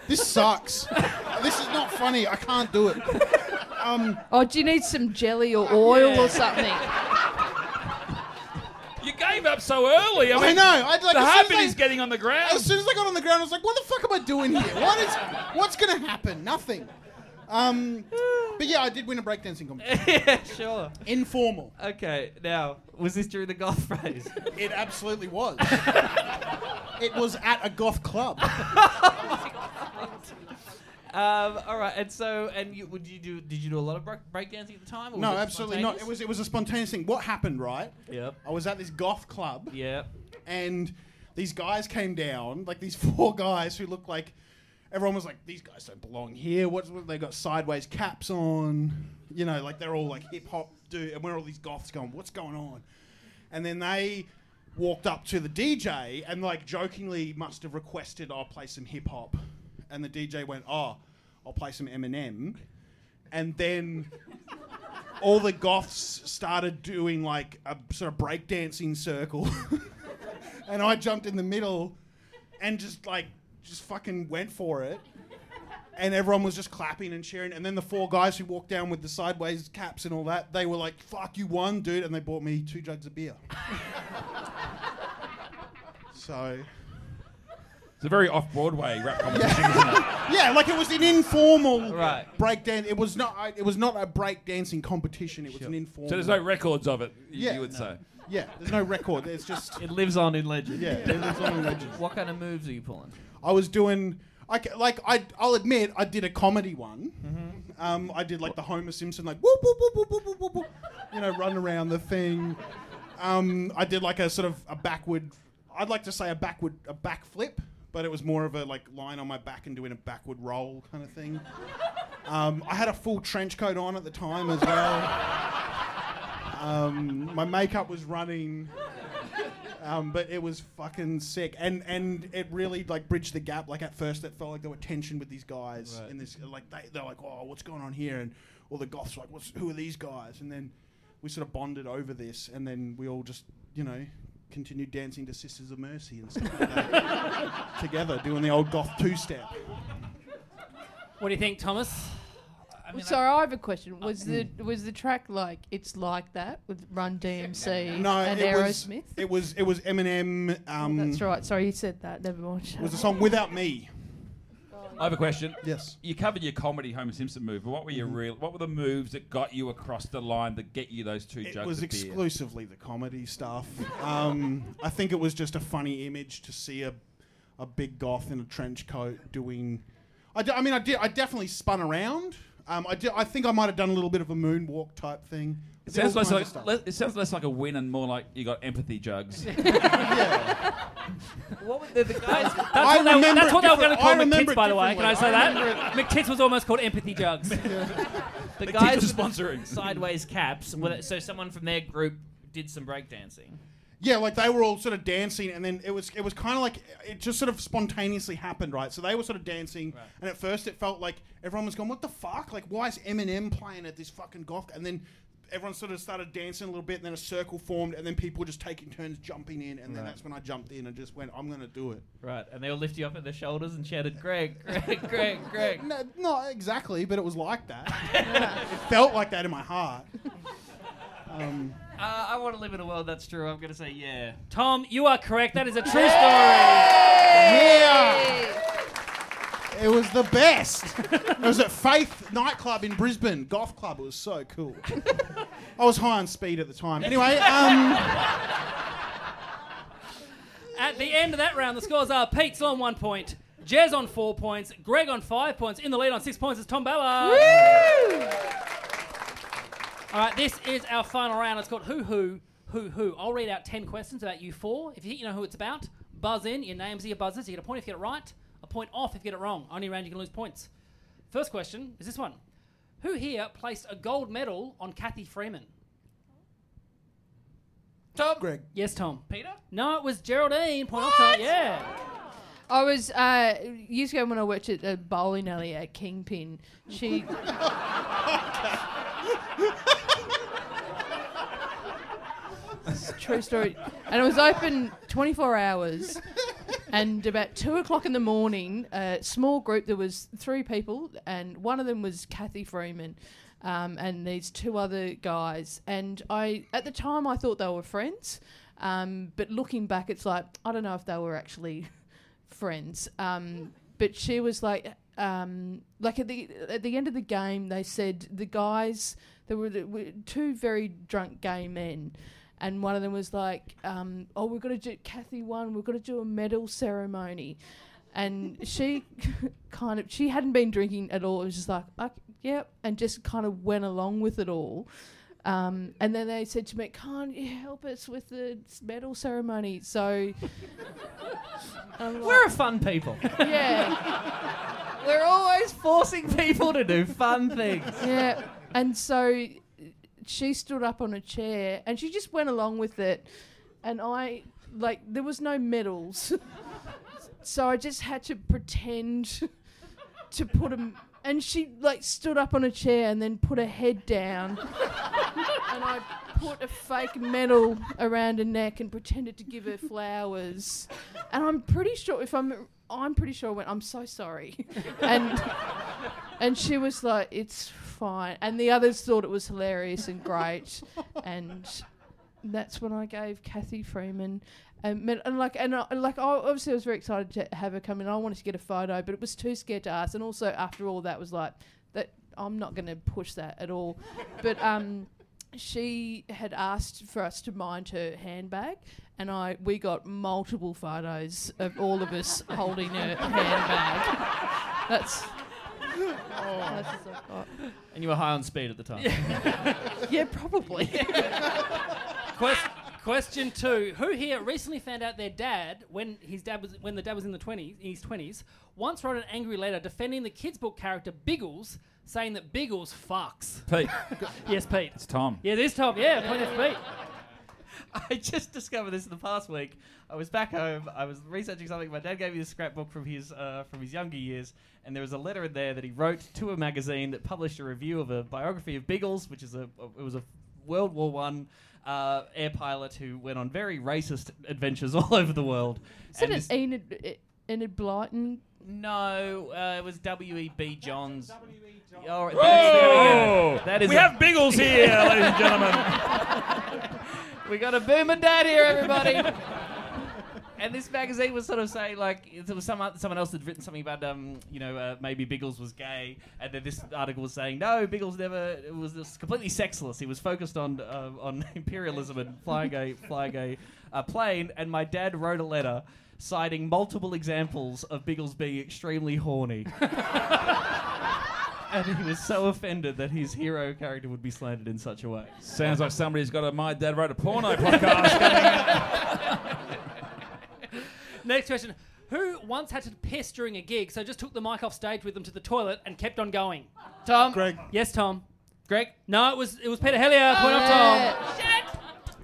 This sucks. This is not funny. I can't do it. Do you need some jelly or oil or something? You gave up so early. I mean, know. The happiness getting on the ground. As soon as I got on the ground, I was like, "What the fuck am I doing here? What's going to happen? Nothing." But yeah, I did win a breakdancing competition. Yeah, sure. Informal. Okay, now, was this during the goth phase? It absolutely was. It was at a goth club. All right, and so, did you do a lot of breakdancing at the time? Or no, absolutely not. It was a spontaneous thing. What happened, right? Yep. I was at this goth club. Yep. And these guys came down, like these four guys who looked like... Everyone was like, "These guys don't belong here. What they got sideways caps on, you know, like they're all like hip hop dude." And we're all these goths going, "What's going on?" And then they walked up to the DJ and like jokingly must have requested, "I'll play some hip hop," and the DJ went, "Oh, I'll play some Eminem," and then all the goths started doing like a sort of breakdancing circle, and I jumped in the middle and just fucking went for it, and everyone was just clapping and cheering, and then the four guys who walked down with the sideways caps and all that, they were like, "Fuck, you won, dude," and they bought me 2 jugs of beer. So... It's a very off-Broadway rap competition, isn't it? Yeah, like it was an informal breakdance. It was not a breakdancing competition. It was an informal... So there's no records of it, you would say? Yeah, there's no record. It lives on in legend. Yeah, it lives on in legend. What kind of moves are you pulling? I was doing... I'll admit, I did a comedy one. Mm-hmm. I did like the Homer Simpson, like whoop whoop whoop whoop whoop whoop whoop, you know, run around the thing. I did like a sort of a backward. I'd like to say a backflip, but it was more of a like lying on my back and doing a backward roll kind of thing. I had a full trench coat on at the time as well. My makeup was running. But it was fucking sick, and it really like bridged the gap. Like at first, it felt like there were tension with these guys, right. And this like they're like, oh, what's going on here? And all the goths were like, who are these guys? And then we sort of bonded over this, and then we all just continued dancing to Sisters of Mercy and stuff like that together, doing the old goth two-step. What do you think, Thomas? Sorry, I have a question. Was the track like It's Like That with Run DMC and Aerosmith? It was Eminem. That's right. Sorry, you said that. Never mind. It was a song Without Me. I have a question. Yes. You covered your comedy Homer Simpson move, but what were your real? What were the moves that got you across the line that get you those two jugs of beer? It was exclusively the comedy stuff. I think it was just a funny image to see a big goth in a trench coat doing. I definitely spun around. I think I might have done a little bit of a moonwalk type thing. It sounds less like a win and more like you got empathy jugs. Yeah. What were the guys? That's what they were going to call McTits, by the way. Can I say that? McTits was almost called empathy jugs. Yeah. The guys were sponsoring sideways caps. So someone from their group did some breakdancing. Yeah, like they were all sort of dancing, and then it was kind of like it just sort of spontaneously happened, right? So they were sort of dancing, right. And at first it felt like everyone was going, "What the fuck? Like, why is Eminem playing at this fucking goth?" And then everyone sort of started dancing a little bit, and then a circle formed, and then people were just taking turns jumping in, and right. Then that's when I jumped in and just went, "I'm gonna do it." Right, and they all lifted you up at their shoulders and shouted, "Greg, Greg, Greg, Greg." No, not exactly, but it was like that. Yeah. It felt like that in my heart. I want to live in a world that's true. I'm going to say yeah. Tom, you are correct. That is a true story. Yeah. It was the best. It was at Faith nightclub in Brisbane. Golf club. It was so cool. I was high on speed at the time. Anyway, At the end of that round, the scores are Pete's on 1 point, Jez on 4 points, Greg on 5 points. In the lead on 6 points is Tom Ballard. Woo! All right, this is our final round. It's called Who, Who. I'll read out 10 questions about you four. If you think you know who it's about, buzz in. Your names are your buzzers. You get a point if you get it right, a point off if you get it wrong. Only round you can lose points. First question is this one. Who here placed a gold medal on Cathy Freeman? Tom. Greg. Yes, Tom. Peter? No, it was Geraldine. Point off Tom. Yeah. I was, years ago when I worked at a bowling alley at Kingpin, she... True story. And it was open 24 hours. And about 2:00 in the morning, a small group, there was 3 people, and one of them was Cathy Freeman, and these 2 other guys. And at the time, I thought they were friends. But looking back, it's like, I don't know if they were actually friends. But she was like at the end of the game, they said the guys, there were 2 very drunk gay men. And one of them was like, "Oh, we've got to do Cathy won. We've got to do a medal ceremony," and she she hadn't been drinking at all. It was just like, "Yep," and just kind of went along with it all. And then they said to me, "Can't you help us with the medal ceremony?" So we're a fun people. Yeah, we're always forcing people to do fun things. Yeah, and so. She stood up on a chair and she just went along with it, and there was no medals, so I just had to pretend to put them. And she stood up on a chair and then put her head down, and I put a fake medal around her neck and pretended to give her flowers. And I'm pretty sure I went, "I'm so sorry," and she was like, "It's fine." And the others thought it was hilarious and great, and that's when I gave Cathy Freeman I obviously was very excited to have her come in. I wanted to get a photo, but it was too scared to ask. And also after all that was like that, I'm not going to push that at all. But she had asked for us to mind her handbag, and we got multiple photos of all of us holding her handbag. That's what I've got. And you were high on speed at the time. Yeah, probably. Question two: who here recently found out their dad, when the dad was in his 20s, once wrote an angry letter defending the kids' book character Biggles, saying that Biggles fucks? Pete. Yes, Pete. It's Tom. Yeah, it is Tom. Yeah, point is Pete. I just discovered this in the past week. I was back home. I was researching something. My dad gave me this scrapbook from his younger years, and there was a letter in there that he wrote to a magazine that published a review of a biography of Biggles, which is it was a World War I air pilot who went on very racist adventures all over the world. Is it Enid Blyton? No, it was W.E.B. Johns. W.E. Johns. Oh, right, we have Biggles here, ladies and gentlemen. We got a boomer dad here, everybody. And this magazine was sort of saying, like, there was someone else had written something about, maybe Biggles was gay, and then this article was saying, no, Biggles never, it was just completely sexless. He was focused on imperialism and flying a plane, and my dad wrote a letter citing multiple examples of Biggles being extremely horny. And he was so offended that his hero character would be slandered in such a way. Sounds like somebody's got a My Dad Wrote a Porno podcast. Next question. Who once had to piss during a gig, so just took the mic off stage with them to the toilet and kept on going? Tom. Greg. Yes, Tom. Greg. No, it was Peter Helliar. Point off, Tom. Shit.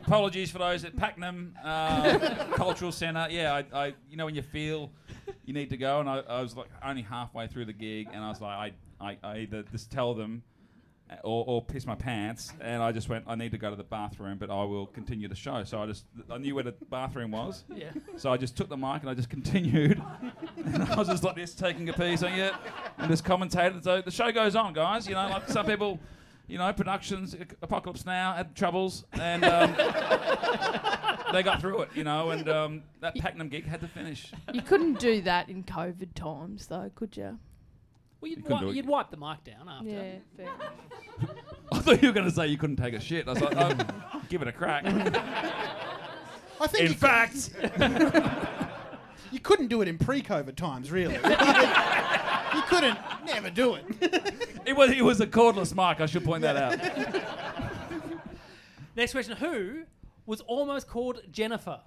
Apologies for those at Pakenham Cultural Centre. Yeah, I when you feel you need to go, and I was like only halfway through the gig, and I was like, I either just tell them or piss my pants, and I just went, I need to go to the bathroom, but I will continue the show. So I knew where the bathroom was. Yeah. So I just took the mic and I just continued. And I was just like this, taking a piece on it, and just commentated. So the show goes on, guys. You know, like some people, productions, Apocalypse Now, had troubles, and they got through it, and that Pakenham gig had to finish. You couldn't do that in COVID times, though, could you? Well, you'd wipe the mic down after. Yeah, fair. I thought you were going to say you couldn't take a shit. I was like, oh, give it a crack. I think in fact, you couldn't do it in pre-COVID times, really. You couldn't never do it. It was a cordless mic. I should point that out. Next question: who was almost called Jennifer?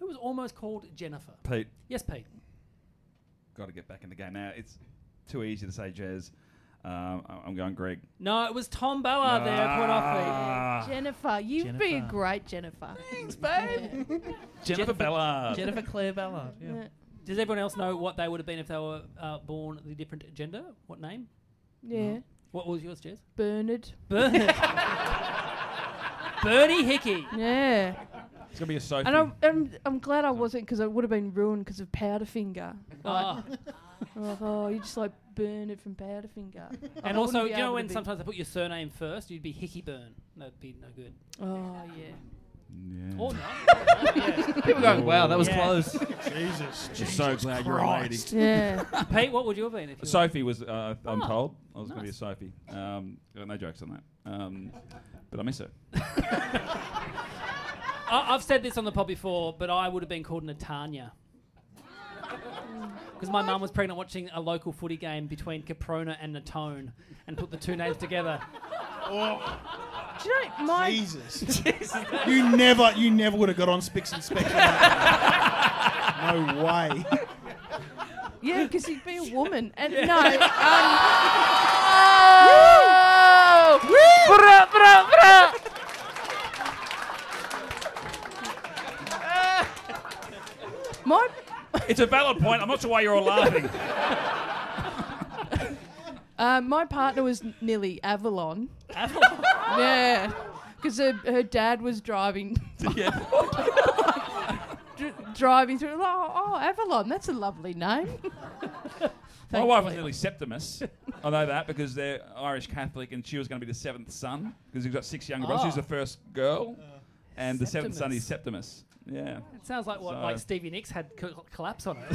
Who was almost called Jennifer? Pete. Yes, Pete. Got to get back in the game now. It's too easy to say, Jez. I'm going Greg. No, it was Tom Ballard there. Put off Jennifer. You'd be a great Jennifer. Thanks, babe. Yeah. Jennifer Ballard. Jennifer Claire Ballard. Yeah. Yeah. Does everyone else know what they would have been if they were born the different gender? What name? Yeah. No. What was yours, Jez? Bernard. Bernie Hickey. Yeah. It's going to be a Sophie. And I'm glad I wasn't, because I would have been ruined because of Powderfinger. Like, oh, you just like burn it from Powderfinger. And also, when sometimes they put your surname first, you'd be Hickeyburn. That'd be no good. Oh, yeah. Or no. Yeah. People going, wow, that was close. Jesus. Just so glad you're a lady. Yeah. Pete, what would you have been if you Sophie were? I'm told. I was going to be a Sophie. No jokes on that. But I miss her. I've said this on the pod before, but I would have been called Natanya. Because my mum was pregnant watching a local footy game between Caprona and Natone, and put the two names together. Oh. Do you know my Jesus? You never would have got on Spicks and Specks. No way. Yeah, because he'd be a woman. And no. Woo! Woo! Bra, bra, bra. It's a valid point. I'm not sure why you're all laughing. My partner was nearly Avalon. Avalon? Yeah. Because her dad was driving. Yeah. Driving through. Oh, Avalon. That's a lovely name. My wife was nearly Septimus. I know that because they're Irish Catholic, and she was going to be the seventh son because he's got six younger brothers. She's the first girl. And the seventh son is Septimus. Yeah. It sounds like like Stevie Nicks had collapse on it.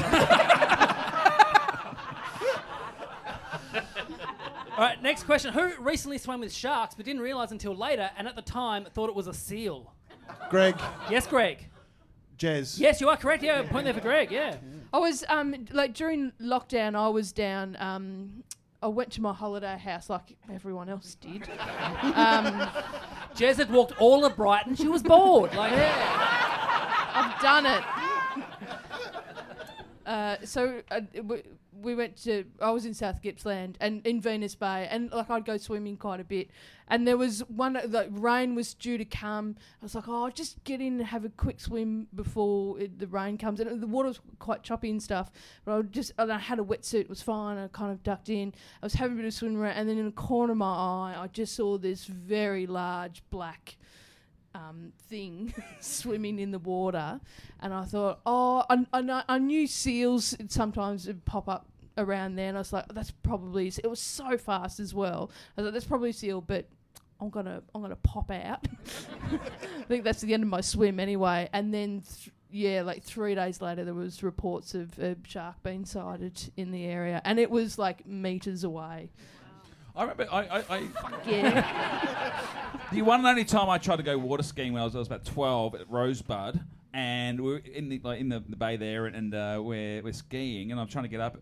All right, next question. Who recently swam with sharks but didn't realise until later and at the time thought it was a seal? Greg. Yes, Greg. Jez. Yes, you are correct. Yeah, point there for Greg, yeah. I was, like, during lockdown, I was down... I went to my holiday house like everyone else did. Jez had walked all of Brighton. She was bored. Like, yeah. I've done it. So we went to... I was in South Gippsland and in Venus Bay, and like I'd go swimming quite a bit. And there was one... like rain was due to come. I was like, oh, just get in and have a quick swim before the rain comes. And the water was quite choppy and stuff. But I had a wetsuit. It was fine. I kind of ducked in. I was having a bit of swim around. And then in the corner of my eye, I just saw this very large black... thing swimming in the water, and I thought, oh, I knew seals sometimes would pop up around there, and I was like, that's probably it was so fast as well. I was like, that's probably a seal, but I'm gonna pop out. I think that's the end of my swim anyway. And then like 3 days later, there was reports of a shark being sighted in the area, and it was like meters away. I remember I fuck yeah. The one and only time I tried to go water skiing when I was about 12 at Rosebud, and we were in the bay there, and we're skiing, and I'm trying to get up,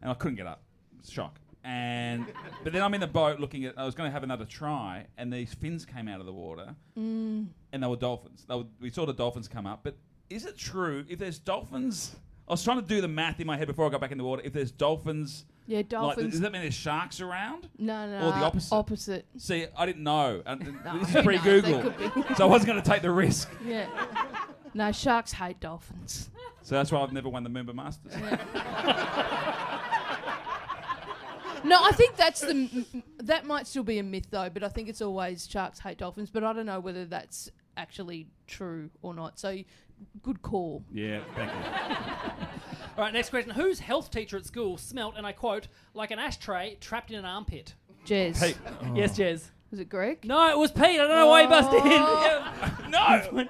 and I couldn't get up. Shock. But then I'm in the boat looking at. I was going to have another try, and these fins came out of the water, and they were dolphins. We saw the dolphins come up. But is it true if there's dolphins? I was trying to do the math in my head before I got back in the water. If there's dolphins. Yeah, dolphins. Like, does that mean there's sharks around? No. Or the opposite? Opposite. See, I didn't know. No, this is pre-Google. So I wasn't going to take the risk. Yeah. No, sharks hate dolphins. So that's why I've never won the Moomba Masters. Yeah. No, I think that's that might still be a myth, though, but I think it's always sharks hate dolphins, but I don't know whether that's actually true or not. So good call. Yeah, thank you. All right, next question. Whose health teacher at school smelt, and I quote, like an ashtray trapped in an armpit? Jez. Pete. Oh. Yes, Jez. Was it Greg? No, it was Pete. I don't know why he busted in. Yeah. No.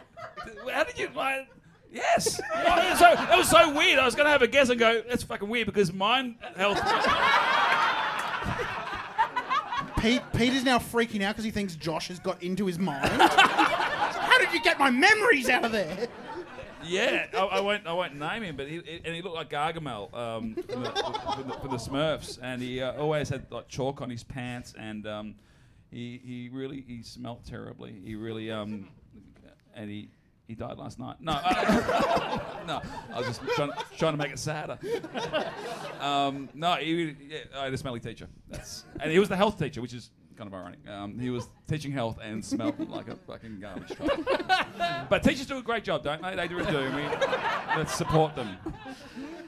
How did you... Like, yes. Yeah. That was so weird. I was going to have a guess and go, that's fucking weird because mine... health. Pete is now freaking out because he thinks Josh has got into his mind. How did you get my memories out of there? Yeah, I won't name him, but he looked like Gargamel for the Smurfs, and he always had like chalk on his pants, and he really smelled terribly. He really and he died last night. No, no, I was just trying to make it sadder. No, I had a smelly teacher. And he was the health teacher, which is. Kind of ironic. He was teaching health and smelled like a fucking garbage truck. But teachers do a great job, don't they? They really do. Let's support them.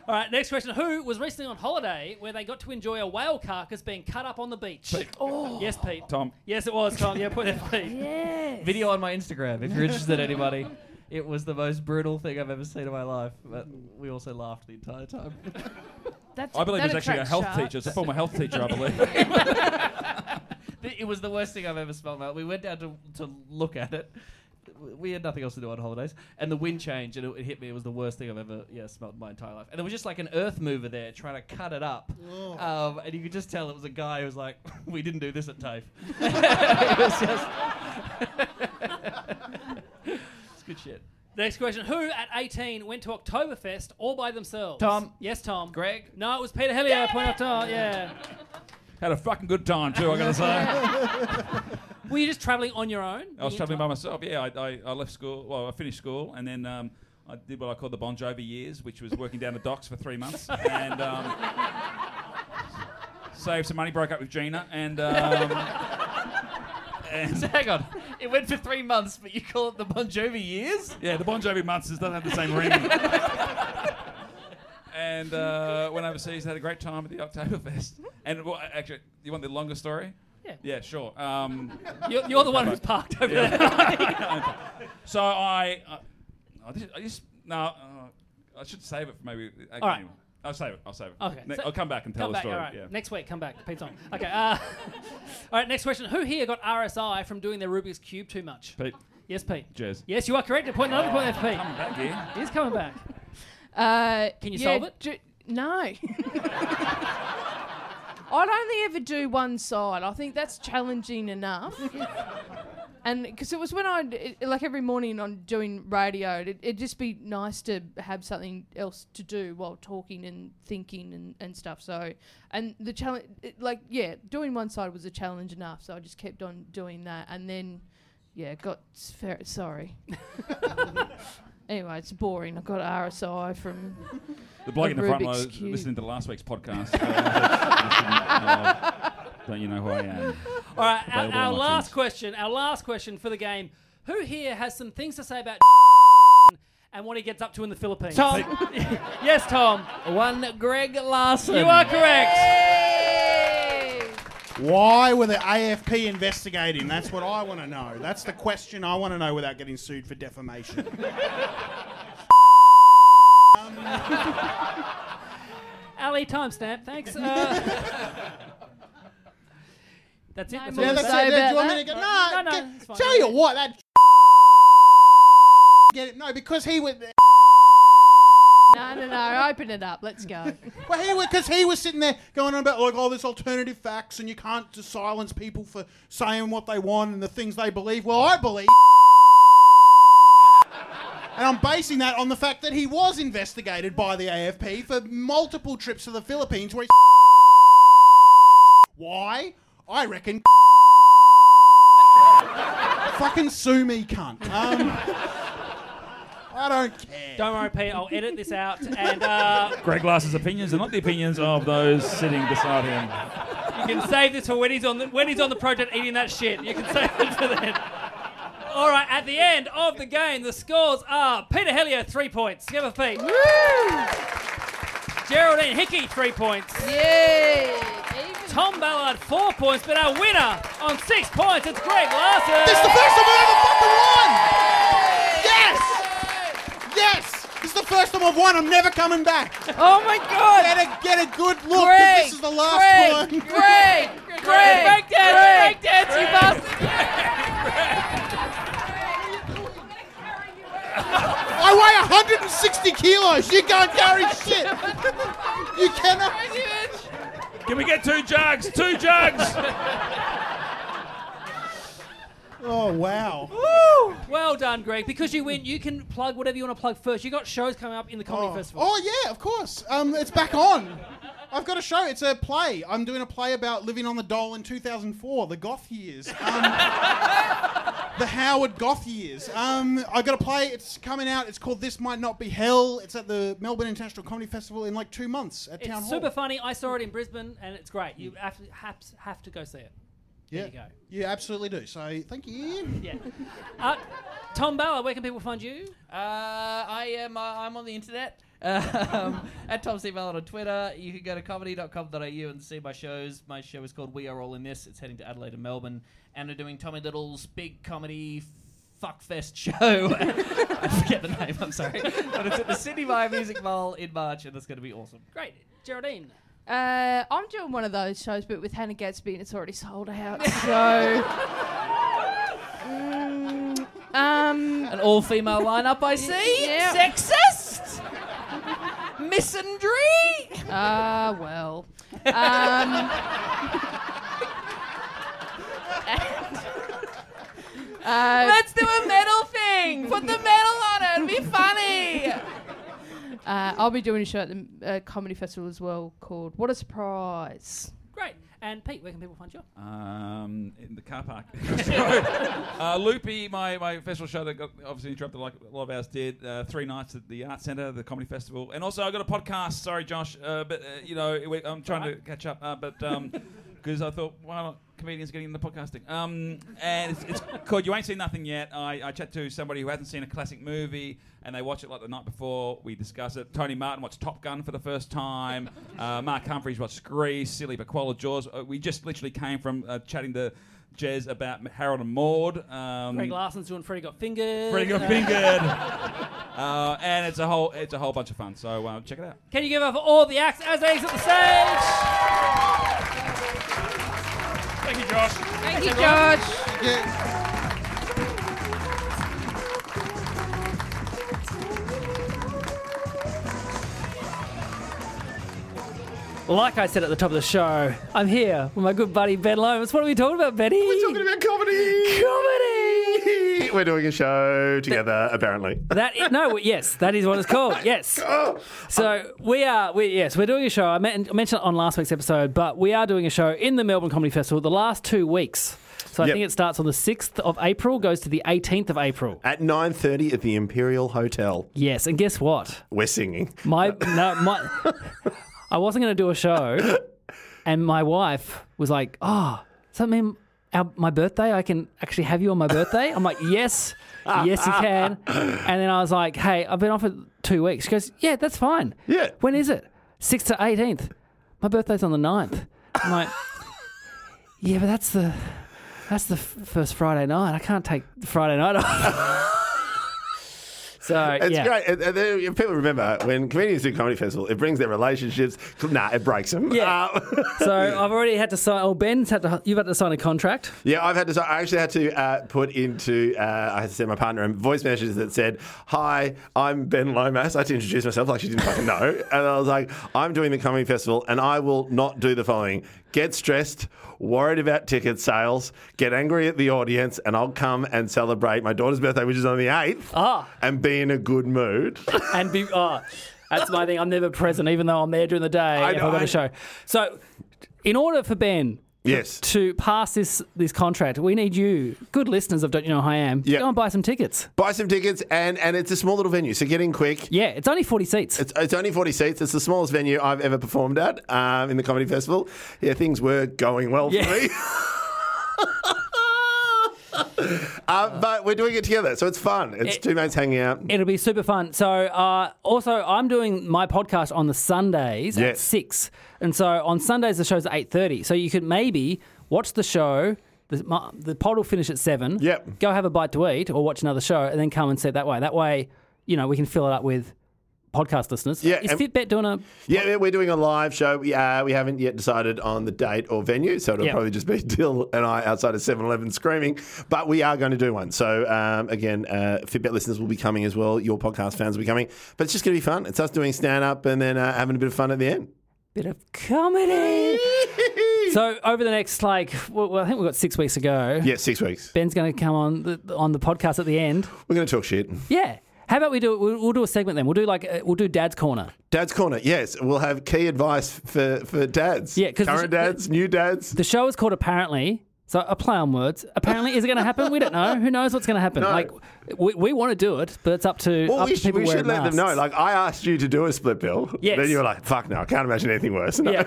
All right, next question. Who was recently on holiday where they got to enjoy a whale carcass being cut up on the beach? Pete. Oh. Yes, Pete. Tom. Yes, it was Tom. Yeah, put it Pete. Yes. Video on my Instagram if you're interested, anybody. It was the most brutal thing I've ever seen in my life. But we also laughed the entire time. I believe it was actually a health teacher. It's a former health teacher, I believe. It was the worst thing I've ever smelled. We went down to look at it. We had nothing else to do on holidays. And the wind changed and it hit me. It was the worst thing I've ever smelled in my entire life. And there was just like an earth mover there trying to cut it up. And you could just tell it was a guy who was like, we didn't do this at TAFE. It was just... It's good shit. Next question. Who at 18 went to Oktoberfest all by themselves? Tom. Yes, Tom. Greg. No, it was Peter Helliar. Point out Tom. Yeah. Had a fucking good time too, I gotta say. Were you just travelling on your own? I was travelling by myself. Yeah, I left school. Well, I finished school, and then I did what I called the Bon Jovi years, which was working down the docks for 3 months, and saved some money. Broke up with Gina, and so hang on, it went for 3 months, but you call it the Bon Jovi years? Yeah, the Bon Jovi months doesn't have the same ring. And went overseas, had a great time at the Oktoberfest. And well, actually, you want the longer story? Yeah. Yeah, sure. You're the one who's parked over there. So I should save it for maybe. All right. I'll save it. Okay. I'll come back and tell the story. All right. Yeah. Next week, come back. Pete's on. Okay. All right. Next question. Who here got RSI from doing their Rubik's Cube too much? Pete. Yes, Pete. Jez. Yes, you are correct. Another point there for Pete. Coming back here. He's coming back. Can you solve it? No. I'd only ever do one side. I think that's challenging enough. And because it was when I, like every morning on doing radio, it'd just be nice to have something else to do while talking and thinking and stuff. So, and the challenge, doing one side was a challenge enough. So I just kept on doing that. And then, sorry. Anyway, it's boring. I got RSI from the bloke in the front row listening to last week's podcast. Don't you know who I am? All right, our last question for the game. Who here has some things to say about and what he gets up to in the Philippines? Tom. Yes, Tom. One Greg Larson. You are correct. Yay! Why were the AFP investigating? That's what I want to know. That's the question I want to know without getting sued for defamation. Ali, timestamp, thanks. That's it. That's all that's it. No. Tell you what, that get it? No, because he was. No. Open it up. Let's go. Well, he was sitting there going on about like all this alternative facts, and you can't just silence people for saying what they want and the things they believe. Well, I believe. And I'm basing that on the fact that he was investigated by the AFP for multiple trips to the Philippines where he. Why? I reckon. Fucking sue me, cunt. I don't care. Don't worry, Pete. I'll edit this out. And Greg Glass's opinions are not the opinions of those sitting beside him. You can save this for when he's on the project eating that shit. You can save it for then. All right. At the end of the game, the scores are Peter Helliar 3 points. Give a Pete. Woo! Geraldine Hickey 3 points. Yay! Tom Ballard 4 points, but our winner on 6 points, it's Greg Larson. This is the first time I've ever fucking won. Yes. This is the first time I've won. I'm never coming back. Oh my God. Get a good look. Greg, this is the last one. Greg. Break dance, you bastard. I weigh 160 kilos. You can't carry shit. You cannot. Can we get two jugs? Oh, wow. Woo! Well done, Greg. Because you win, you can plug whatever you want to plug first. You got shows coming up in the Comedy Festival. Oh, yeah, of course. It's back on. I've got a show. It's a play. I'm doing a play about living on the dole in 2004, the goth years. The Howard Goth years. I've got a play. It's coming out. It's called This Might Not Be Hell. It's at the Melbourne International Comedy Festival in like 2 months at Town Hall. It's super funny. I saw it in Brisbane and it's great. You have to go see it. Yeah. There you go. You absolutely do. So thank you. Yeah. Tom Ballard, where can people find you? I'm on the internet. At Tom C. Ballard on Twitter. You can go to comedy.com.au and see my shows. My show is called We Are All In This. It's heading to Adelaide and Melbourne. And they're doing Tommy Little's big comedy fuckfest show. I forget the name, I'm sorry. But it's at the Sydney Maya Music Bowl in March, and that's going to be awesome. Great. Geraldine? I'm doing one of those shows, but with Hannah Gadsby, and it's already sold out. So... an all-female lineup, I see. Yep. Sexist? Misandry? Well... let's do a metal thing. Put the metal on it. It'll be funny. I'll be doing a show at the Comedy Festival as well called What a Surprise. Great. And Pete, where can people find you? In the car park. Loopy, my festival show that got obviously interrupted like a lot of ours did, 3 nights at the Art Centre, the Comedy Festival. And also I got a podcast. Sorry, Josh. I'm trying to catch up. Because I thought, why not comedians getting into podcasting? And it's called You Ain't Seen Nothing Yet. I chat to somebody who hasn't seen a classic movie, and they watch it like the night before. We discuss it. Tony Martin watched Top Gun for the first time. Mark Humphreys watched Grease, Silly Bacola, Jaws. We just literally came from chatting to Jez about Harold and Maude. Greg Larson's doing Freddy Got Fingered. And it's a whole bunch of fun. So check it out. Can you give up all the acts as they exit the stage? Thank you, Josh. Thank you, Josh. Yes. Like I said at the top of the show, I'm here with my good buddy Ben Lomas. What are we talking about, Benny? We're talking about comedy. Comedy. We're doing a show together, apparently. Yes, that is what it's called. Yes. So we're doing a show. I mentioned it on last week's episode, but we are doing a show in the Melbourne Comedy Festival the last 2 weeks. So I think it starts on the 6th of April, goes to the 18th of April. At 9:30 at the Imperial Hotel. Yes, and guess what? We're singing. I wasn't going to do a show, and my wife was like, does that mean my birthday? I can actually have you on my birthday? I'm like, yes, you can. And then I was like, hey, I've been off for 2 weeks. She goes, yeah, that's fine. Yeah. When is it? 6th to 18th. My birthday's on the 9th. I'm like, yeah, but that's the first Friday night. I can't take Friday night off. It's great. And then people remember when comedians do comedy festival, it brings their relationships. Nah, it breaks them. Yeah. So I've already had to sign. Oh, Ben's had to. You've had to sign a contract. Yeah, I've had to. I actually had to I had to send my partner a voice message that said, "Hi, I'm Ben Lomas." I had to introduce myself like she didn't fucking know, and I was like, "I'm doing the comedy festival, and I will not do the following." Get stressed, worried about ticket sales, get angry at the audience, and I'll come and celebrate my daughter's birthday, which is on the 8th, and be in a good mood. And be, that's my thing. I'm never present, even though I'm there during the day I've got a show. So in order for Ben to pass this contract, we need you, good listeners of Don't You Know Who I Am, to go and buy some tickets. Buy some tickets, and it's a small little venue, so get in quick. Yeah, it's only 40 seats. It's only 40 seats. It's the smallest venue I've ever performed at in the comedy festival. Yeah, things were going well for me. But we're doing it together, so it's fun. It's 2 mates hanging out. It'll be super fun. So also, I'm doing my podcast on the Sundays at 6. And so on Sundays, the show's at 8:30. So you could maybe watch the show. The pod will finish at 7. Yep. Go have a bite to eat or watch another show and then come and sit that way. That way, you know, we can fill it up with podcast listeners. Yeah, is Fitbet doing a... Yeah, we're doing a live show. We haven't yet decided on the date or venue, so it'll probably just be Dill and I outside of 7-Eleven screaming, but we are going to do one. So, again, Fitbet listeners will be coming as well. Your podcast fans will be coming. But it's just going to be fun. It's us doing stand-up and then having a bit of fun at the end. Bit of comedy. So over the next, I think we've got 6 weeks to go. Yeah, 6 weeks. Ben's going to come on the podcast at the end. We're going to talk shit. Yeah. How about we do? We'll do a segment then. We'll do Dad's Corner. Dad's Corner, yes. We'll have key advice for dads. Yeah, current dads, new dads. The show is called Apparently. So a play on words. Apparently, is it going to happen? We don't know. Who knows what's going to happen? No. We want to do it, but it's up to. Well, we should let them know. Like I asked you to do a split bill. Yes. Then you were like, "Fuck no, I can't imagine anything worse." No. Yeah.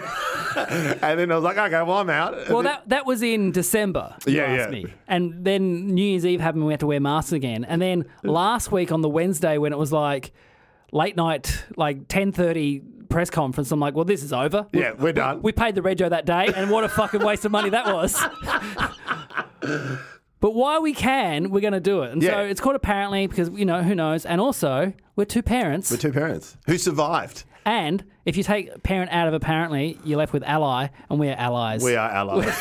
And then I was like, "Okay, well I'm out." And well, that was in December. You asked me. And then New Year's Eve happened. We had to wear masks again. And then last week on the Wednesday when it was like late night, like 10:30. Press conference, I'm like, well, this is over. We're done. We paid the rego that day, and what a fucking waste of money that was. But while we can, we're going to do it. And so it's called Apparently because, you know, who knows. And also, we're two parents. We're two parents who survived. And if you take parent out of Apparently, you're left with ally, and we are allies. We are allies.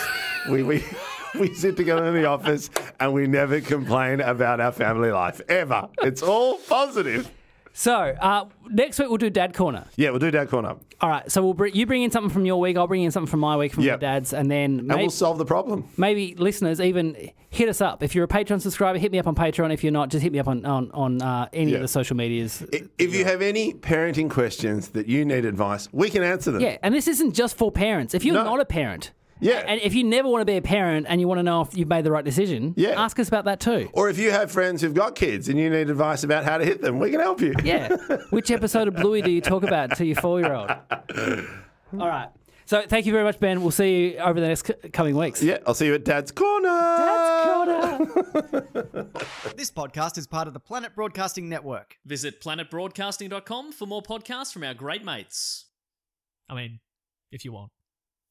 We sit together in the office, and we never complain about our family life, ever. It's all positive. So, next week we'll do Dad Corner. Yeah, we'll do Dad Corner. All right, so you bring in something from your week, I'll bring in something from my week, from your dad's, and then... and we'll solve the problem. Maybe listeners even hit us up. If you're a Patreon subscriber, hit me up on Patreon. If you're not, just hit me up on any of the social medias. If you have any parenting questions that you need advice, we can answer them. Yeah, and this isn't just for parents. If you're not a parent... Yeah. And if you never want to be a parent and you want to know if you've made the right decision, ask us about that too. Or if you have friends who've got kids and you need advice about how to hit them, we can help you. Yeah. Which episode of Bluey do you talk about to your 4-year-old? All right. So thank you very much, Ben. We'll see you over the next coming weeks. Yeah, I'll see you at Dad's Corner. Dad's Corner. This podcast is part of the Planet Broadcasting Network. Visit planetbroadcasting.com for more podcasts from our great mates. I mean, if you want.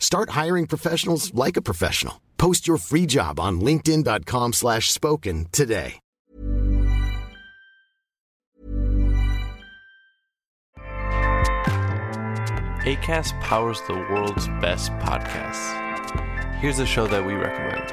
Start hiring professionals like a professional. Post your free job on linkedin.com/spoken today. Acast powers the world's best podcasts. Here's a show that we recommend.